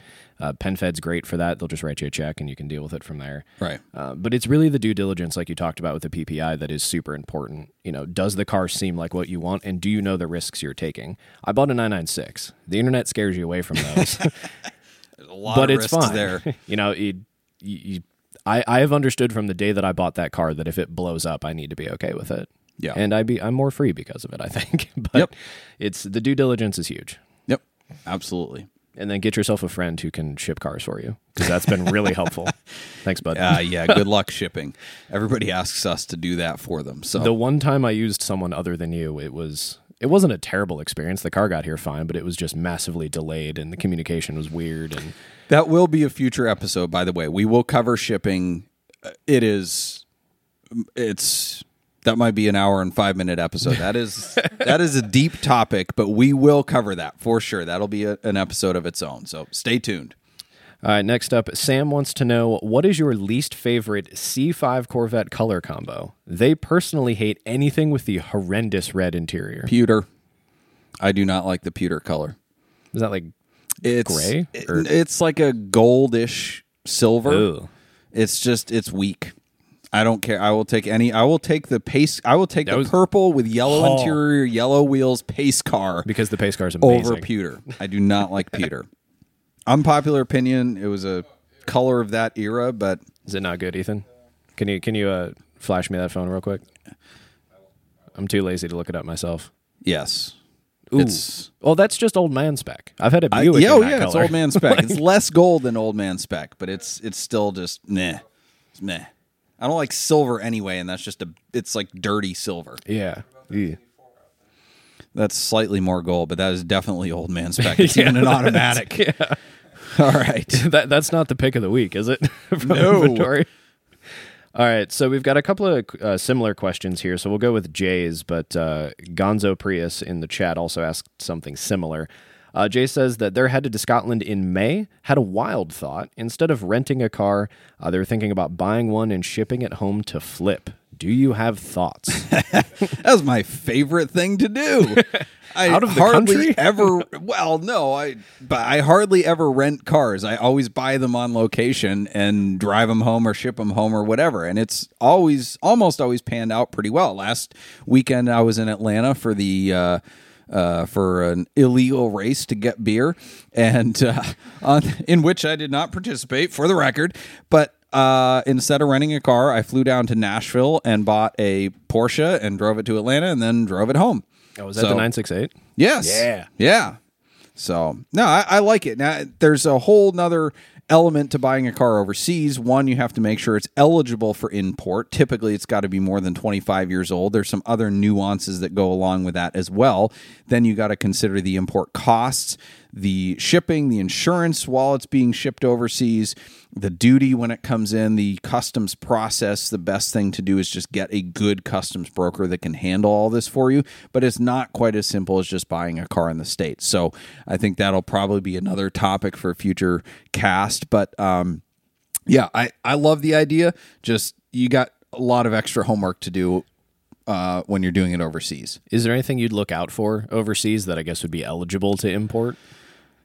uh, PenFed's great for that. They'll just write you a check and you can deal with it from there. Right. Uh, but it's really the due diligence, like you talked about with the P P I, that is super important. You know, does the car seem like what you want, and do you know the risks you're taking? I bought a nine ninety-six. The internet scares you away from those. There's a lot but of risks there. You know, you, you, I I have understood from the day that I bought that car that if it blows up, I need to be okay with it. Yeah, and I be I'm more free because of it, I think. But yep. it's the due diligence is huge. Yep, absolutely. And then get yourself a friend who can ship cars for you, because that's been really helpful. Thanks, bud. Uh, yeah, good luck shipping. Everybody asks us to do that for them. So the one time I used someone other than you, it was it wasn't a terrible experience. The car got here fine, but it was just massively delayed, and the communication was weird. And that will be a future episode, by the way. We will cover shipping. It is, it's. That might be an hour and five minute episode. That is that is a deep topic, but we will cover that for sure. That'll be a, an episode of its own. So stay tuned. All right, next up, Sam wants to know, what is your least favorite C five Corvette color combo? They personally hate anything with the horrendous red interior. Pewter. I do not like the pewter color. Is that like it's, gray? It, it's like a goldish silver. Ooh. It's just, it's weak. I don't care. I will take any. I will take the pace. I will take that the purple with yellow oh. interior, yellow wheels pace car, because the pace car is amazing. Over pewter. I do not like pewter. Unpopular opinion. It was a color of that era, but is it not good, Ethan? Can you can you uh, flash me that phone real quick? I'm too lazy to look it up myself. Yes. Ooh. It's well, that's just old man spec. I've had a Buick. I, yeah, in that yeah, color. It's old man spec. Like, it's less gold than old man spec, but it's it's still just nah, it's nah. I don't like silver anyway, and that's just a, it's like dirty silver. Yeah. yeah. That's slightly more gold, but that is definitely old man spec. It's yeah, even an automatic. Yeah. All right. that, that's not the pick of the week, is it? From no. Inventory? All right. So we've got a couple of uh, similar questions here. So we'll go with Jay's, but uh, Gonzo Prius in the chat also asked something similar. Uh, Jay says that they're headed to Scotland in May, had a wild thought. Instead of renting a car, uh, they were thinking about buying one and shipping it home to flip. Do you have thoughts? That was my favorite thing to do. I Out of the hardly country? ever, well, no, I, but I hardly ever rent cars. I always buy them on location and drive them home or ship them home or whatever. And it's always, almost always panned out pretty well. Last weekend, I was in Atlanta for the, uh, Uh, for an illegal race to get beer, and uh, on, in which I did not participate, for the record. But uh, instead of renting a car, I flew down to Nashville and bought a Porsche and drove it to Atlanta and then drove it home. Oh, was that so, the nine sixty-eight? Yes. Yeah. Yeah. So, no, I, I like it. Now, there's a whole nother element to buying a car overseas. One, you have to make sure it's eligible for import. Typically, it's got to be more than twenty-five years old. There's some other nuances that go along with that as well. Then you got to consider the import costs, the shipping, the insurance while it's being shipped overseas, the duty when it comes in, the customs process. The best thing to do is just get a good customs broker that can handle all this for you, but it's not quite as simple as just buying a car in the States. So I think that'll probably be another topic for a future cast, but um, yeah, I, I love the idea. Just, you got a lot of extra homework to do uh, when you're doing it overseas. Is there anything you'd look out for overseas that I guess would be eligible to import?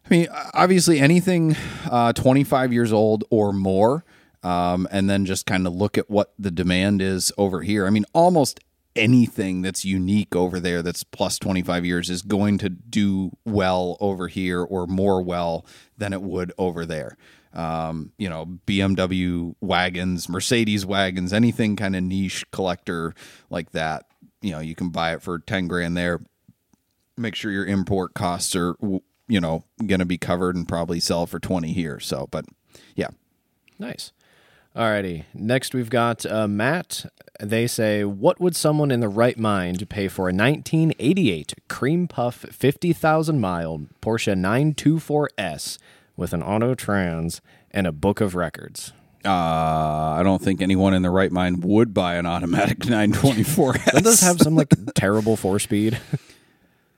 I mean, obviously anything uh, twenty-five years old or more, um, and then just kind of look at what the demand is over here. I mean, almost anything that's unique over there that's plus twenty-five years is going to do well over here, or more well than it would over there. Um, you know, B M W wagons, Mercedes wagons, anything kind of niche collector like that, you know, you can buy it for ten grand there. Make sure your import costs are w- you know, going to be covered, and probably sell for twenty here. So, but yeah. Nice. Alrighty. Next we've got uh, Matt. They say, what would someone in the right mind pay for a nineteen eighty-eight cream puff fifty thousand mile Porsche nine twenty-four S with an auto trans and a book of records? Uh, I don't think anyone in the right mind would buy an automatic nine twenty-four S. Doesn't this have some like terrible four speed?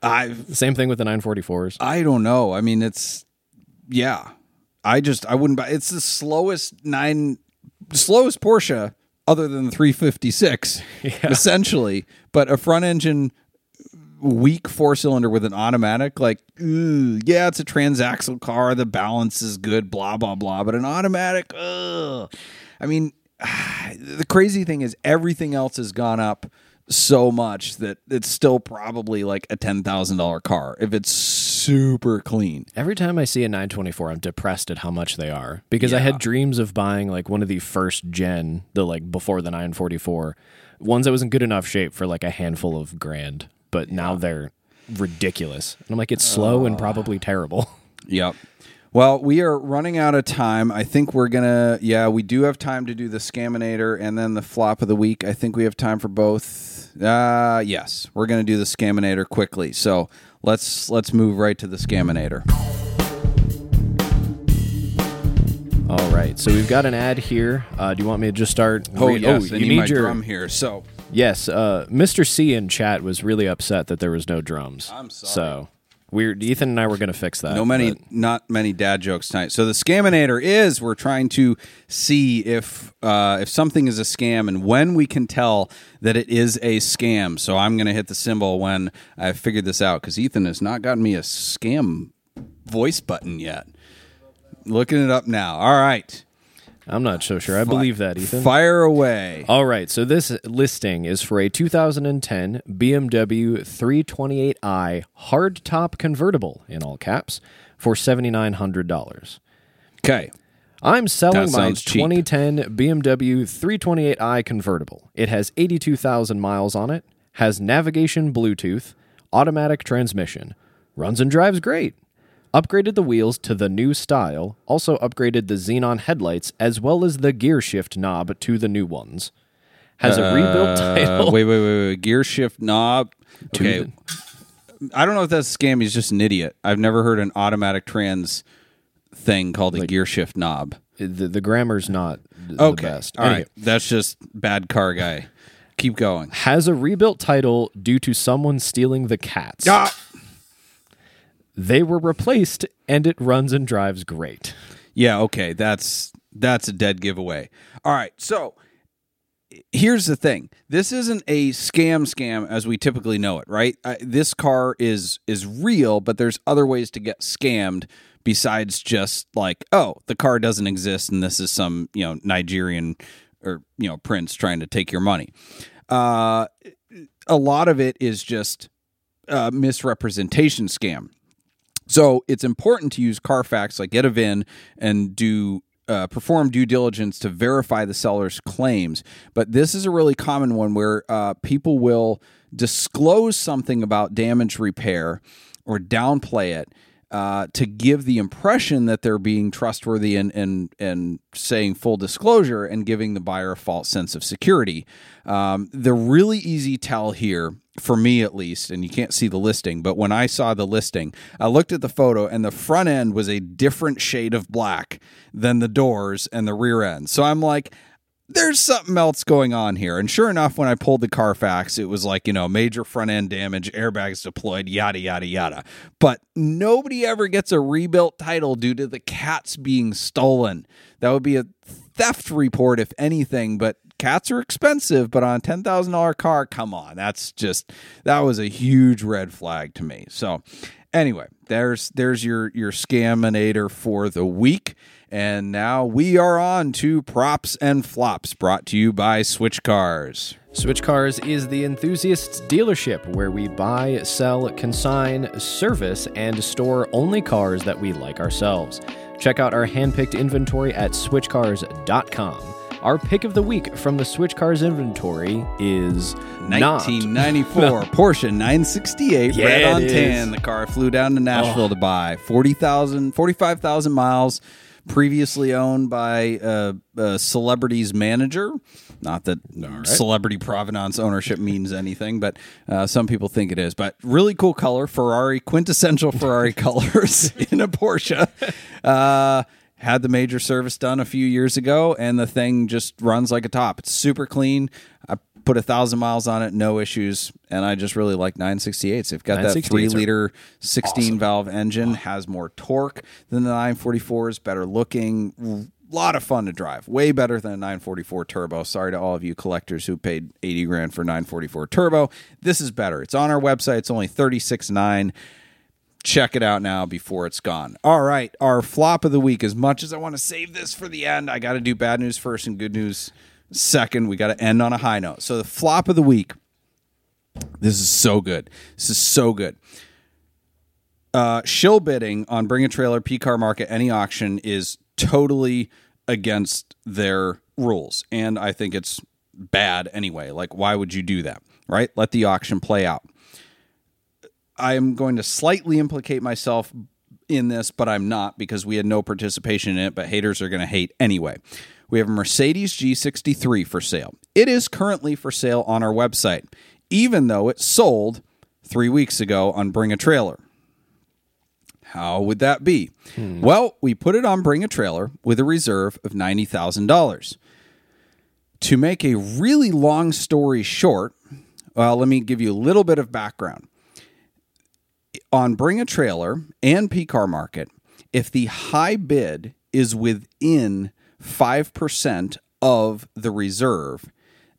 I've, Same thing with the nine forty-fours. I don't know. I mean, it's, yeah. I just, I wouldn't buy, it's the slowest nine, slowest Porsche other than the three fifty-six, yeah. essentially. But a front engine weak four-cylinder with an automatic, like, ooh, yeah, it's a transaxle car. The balance is good, blah, blah, blah. But an automatic, ugh. I mean, the crazy thing is everything else has gone up so much that it's still probably like a ten thousand dollars car if it's super clean. Every time I see a nine twenty-four, I'm depressed at how much they are, because yeah. I had dreams of buying like one of the first gen, the like before the nine forty-four ones that was in good enough shape for like a handful of grand, but yeah. now they're ridiculous. And I'm like, it's slow uh, and probably terrible. Yep. Well, we are running out of time. I think we're going to, yeah, we do have time to do the Scaminator and then the flop of the week. I think we have time for both. Uh, yes, we're going to do the Scaminator quickly. So let's let's move right to the Scaminator. All right. So we've got an ad here. Uh, do you want me to just start? Oh, re- yes. Oh, you need, need my your... drum here. So yes, uh, Mister C in chat was really upset that there was no drums. I'm sorry. So. Weird. Ethan and I were going to fix that. No many, but. Not many dad jokes tonight. So the Scaminator is we're trying to see if uh, if something is a scam and when we can tell that it is a scam. So I'm going to hit the symbol when I figured this out, because Ethan has not gotten me a scam voice button yet. Looking it up now. All right. I'm not so sure. I believe that, Ethan. Fire away. All right. So this listing is for a two thousand ten B M W three twenty-eight i hardtop convertible, in all caps, for seven thousand nine hundred dollars. Okay. I'm selling my twenty ten cheap. B M W three twenty-eight i convertible. It has eighty-two thousand miles on it, has navigation, Bluetooth, automatic transmission, runs and drives great. Upgraded the wheels to the new style, also upgraded the xenon headlights as well as the gear shift knob to the new ones. Has a uh, rebuilt title. Wait, wait, wait, wait. Gear shift knob. Okay. The- I don't know if that's a scam. He's just an idiot. I've never heard an automatic trans thing called a like, gear shift knob. The, the grammar's not th- okay. the best. All anyway. Right. That's just bad car guy. Keep going. Has a rebuilt title due to someone stealing the cats. Ah! They were replaced, and it runs and drives great. Yeah, okay, that's that's a dead giveaway. All right, so here's the thing. This isn't a scam scam as we typically know it, right? I, this car is is real, but there's other ways to get scammed besides just like, oh, the car doesn't exist, and this is some, you know, Nigerian or, you know, prince trying to take your money. Uh, a lot of it is just a misrepresentation scam. So it's important to use Carfax, like get a V I N and do uh, perform due diligence to verify the seller's claims. But this is a really common one where uh, people will disclose something about damage repair or downplay it uh, to give the impression that they're being trustworthy and and and saying full disclosure and giving the buyer a false sense of security. Um, the really easy tell here, for me at least, and you can't see the listing, but when I saw the listing, I looked at the photo and the front end was a different shade of black than the doors and the rear end. So I'm like, there's something else going on here. And sure enough, when I pulled the Carfax, it was like, you know, major front end damage, airbags deployed, yada, yada, yada. But nobody ever gets a rebuilt title due to the cats being stolen. That would be a theft report, if anything, but cats are expensive, but on a ten thousand dollars car, come on. That's just, that was a huge red flag to me. So anyway, there's there's your, your Scaminator for the week. And now we are on to Props and Flops, brought to you by Switch Cars. Switch Cars is the enthusiast's dealership where we buy, sell, consign, service, and store only cars that we like ourselves. Check out our handpicked inventory at switch cars dot com. Our pick of the week from the Switch Cars inventory is nineteen ninety-four not, no. Porsche nine sixty-eight, yeah, red on tan. Is. The car flew down to Nashville oh. to buy. forty thousand, forty-five thousand miles, previously owned by a, a celebrity's manager. Not that right. celebrity provenance ownership means anything, but uh, some people think it is. But really cool color, Ferrari, quintessential Ferrari colors in a Porsche. Uh Had the major service done a few years ago, and the thing just runs like a top. It's super clean. I put a thousand miles on it, no issues, and I just really like nine sixty-eights. They've got that three-liter sixteen-valve awesome. Engine, has more torque than the nine forty-fours, better looking, lot of fun to drive. Way better than a nine forty-four Turbo. Sorry to all of you collectors who paid eighty grand for nine forty-four Turbo. This is better. It's on our website. It's only thirty-six nine. Check it out now before it's gone. All right, our flop of the week. As much as I want to save this for the end, I got to do bad news first and good news second. We got to end on a high note. So the flop of the week. This is so good. This is so good. Uh, shill bidding on Bring a Trailer, P-Car Market, any auction is totally against their rules. And I think it's bad anyway. Like, why would you do that, right? Let the auction play out. I am going to slightly implicate myself in this, but I'm not because we had no participation in it, but haters are going to hate anyway. We have a Mercedes G sixty-three for sale. It is currently for sale on our website, even though it sold three weeks ago on Bring a Trailer. How would that be? Hmm. Well, we put it on Bring a Trailer with a reserve of ninety thousand dollars. To make a really long story short, well, let me give you a little bit of background. On Bring a Trailer and P-Car Market, if the high bid is within five percent of the reserve,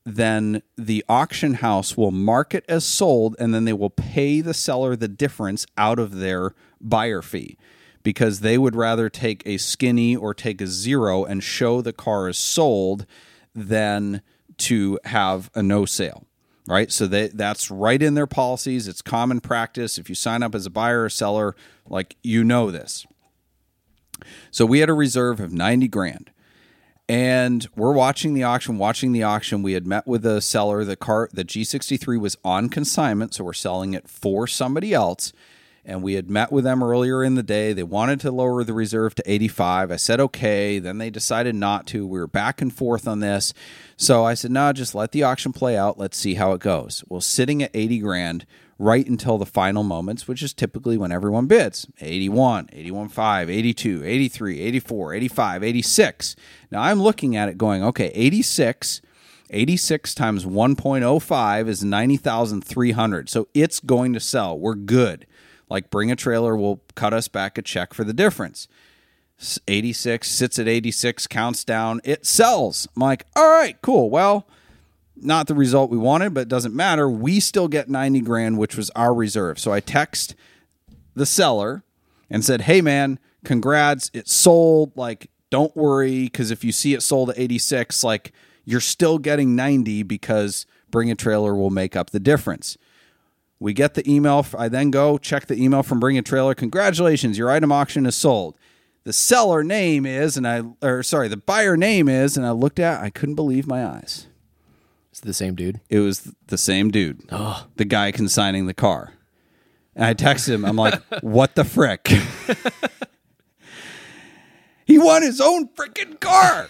then the auction house will mark it as sold, and then they will pay the seller the difference out of their buyer fee because they would rather take a skinny or take a zero and show the car is sold than to have a no sale, right? So they, that's right in their policies. It's common practice. If you sign up as a buyer or seller, like, you know this. So we had a reserve of ninety grand. And we're watching the auction, watching the auction. We had met with the seller. The car, the G sixty-three was on consignment, so we're selling it for somebody else. And we had met with them earlier in the day. They wanted to lower the reserve to eighty-five. I said, okay. Then they decided not to. We were back and forth on this. So I said, no, nah, just let the auction play out. Let's see how it goes. Well, sitting at eighty grand right until the final moments, which is typically when everyone bids, eighty-one, eighty-one point five, eighty-two, eighty-three, eighty-four, eighty-five, eighty-six. Now I'm looking at it going, okay, eighty-six, eighty-six times one point oh five is ninety thousand three hundred. So it's going to sell. We're good. Like, Bring a Trailer will cut us back a check for the difference. eighty-six sits at eighty-six, counts down, it sells. I'm like, all right, cool. Well, not the result we wanted, but it doesn't matter. We still get ninety grand, which was our reserve. So I text the seller and said, hey man, congrats. It sold. Like, don't worry. Cause if you see it sold at eighty-six, like, you're still getting ninety because Bring a Trailer will make up the difference. We get the email. I then go check the email from Bring a Trailer. Congratulations. Your item auction is sold. The seller name is, and I, or sorry, the buyer name is, and I looked at, I couldn't believe my eyes. It's the same dude? It was the same dude. Oh. The guy consigning the car. And I texted him. I'm like, what the frick? He won his own freaking car.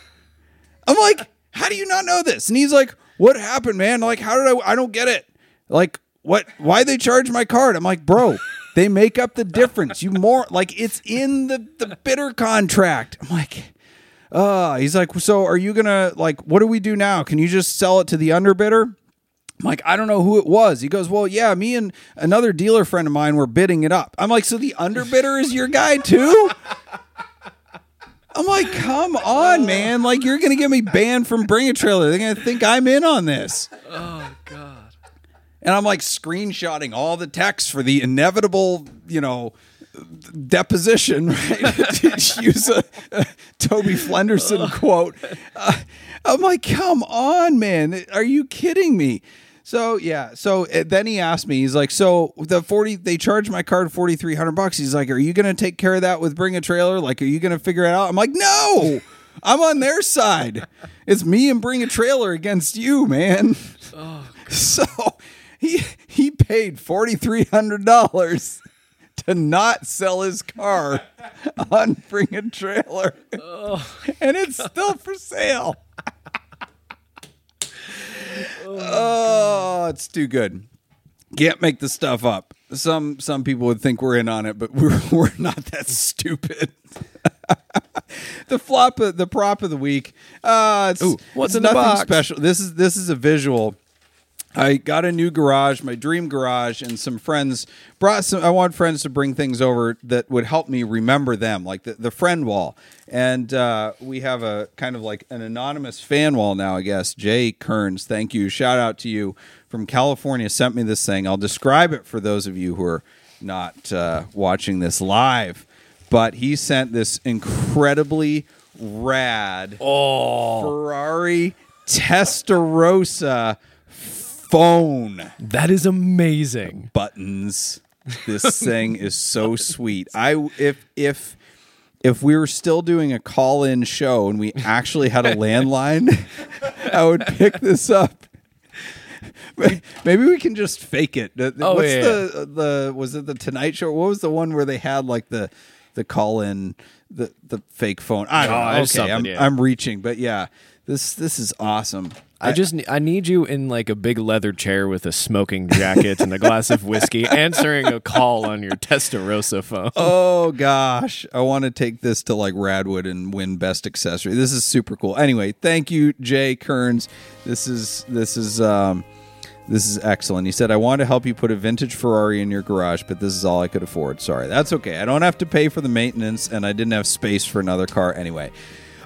I'm like, how do you not know this? And he's like, what happened, man? Like, how did I? I don't get it. Like, what? Why they charge my card? I'm like, bro, they make up the difference. You more like it's in the, the bidder contract. I'm like... Uh, he's like, so are you going to, like, what do we do now? Can you just sell it to the underbidder? I'm like, I don't know who it was. He goes, well, yeah, me and another dealer friend of mine were bidding it up. I'm like, so the underbidder is your guy too? I'm like, come on, man. Like, you're going to get me banned from Bring a Trailer. They're going to think I'm in on this. Oh, God. And I'm like screenshotting all the texts for the inevitable, you know, deposition, right? Use a, a Toby Flenderson quote. Uh, I'm like, come on, man. Are you kidding me? So, yeah. So uh, then he asked me, he's like, so the forty, they charge my card forty-three hundred bucks. He's like, are you going to take care of that with Bring a Trailer? Like, are you going to figure it out? I'm like, no, I'm on their side. It's me and Bring a Trailer against you, man. Oh, so he, he paid forty-three hundred dollars. To not sell his car on Bring a Trailer. Oh, and it's God. Still for sale. Oh, oh it's too good. Can't make this stuff up. Some some people would think we're in on it, but we're we're not that stupid. The flop of, the prop of the week. Uh, it's, Ooh, what's it's in nothing the box? Special. This is this is a visual. I got a new garage, my dream garage, and some friends brought some. I want friends to bring things over that would help me remember them, like the, the friend wall. And uh, we have a kind of like an anonymous fan wall now, I guess. Jay Kearns, thank you. Shout out to you from California, sent me this thing. I'll describe it for those of you who are not uh, watching this live. But he sent this incredibly rad oh. Ferrari Testarossa phone. That is amazing. Buttons. This thing is so sweet. I if if if we were still doing a call-in show and we actually had a landline, I would pick this up. Maybe we can just fake it. Oh, What's yeah. the the was it the Tonight Show? What was the one where they had like the the call-in the the fake phone? I don't oh, know. Okay, I'm, yeah. I'm reaching, but yeah. This this is awesome. I just I need you in like a big leather chair with a smoking jacket and a glass of whiskey answering a call on your Testarossa phone. Oh gosh, I want to take this to like Radwood and win best accessory. This is super cool. Anyway, thank you, Jay Kearns. This is this is um, this is excellent. He said, "I want to help you put a vintage Ferrari in your garage, but this is all I could afford. Sorry, that's okay. I don't have to pay for the maintenance, and I didn't have space for another car anyway."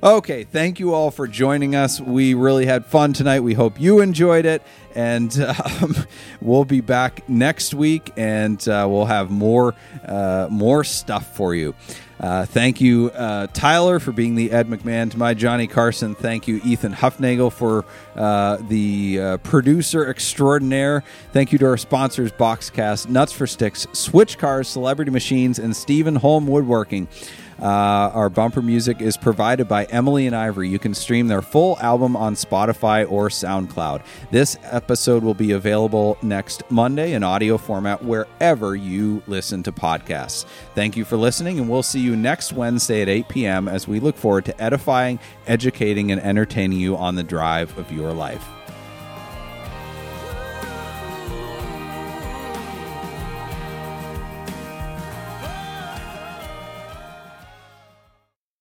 Okay, thank you all for joining us. We really had fun tonight. We hope you enjoyed it, and um, we'll be back next week, and uh, we'll have more uh, more stuff for you. Uh, thank you, uh, Tyler, for being the Ed McMahon to my Johnny Carson. Thank you, Ethan Huffnagel, for uh, the uh, producer extraordinaire. Thank you to our sponsors, BoxCast, Nuts for Sticks, Switch Cars, Celebrity Machines, and Stephen Holm Woodworking. Uh, our bumper music is provided by Emily and Ivory. You can stream their full album on Spotify or SoundCloud. This episode will be available next Monday in audio format wherever you listen to podcasts. Thank you for listening, and we'll see you next Wednesday at eight p.m. as we look forward to edifying, educating, and entertaining you on the drive of your life.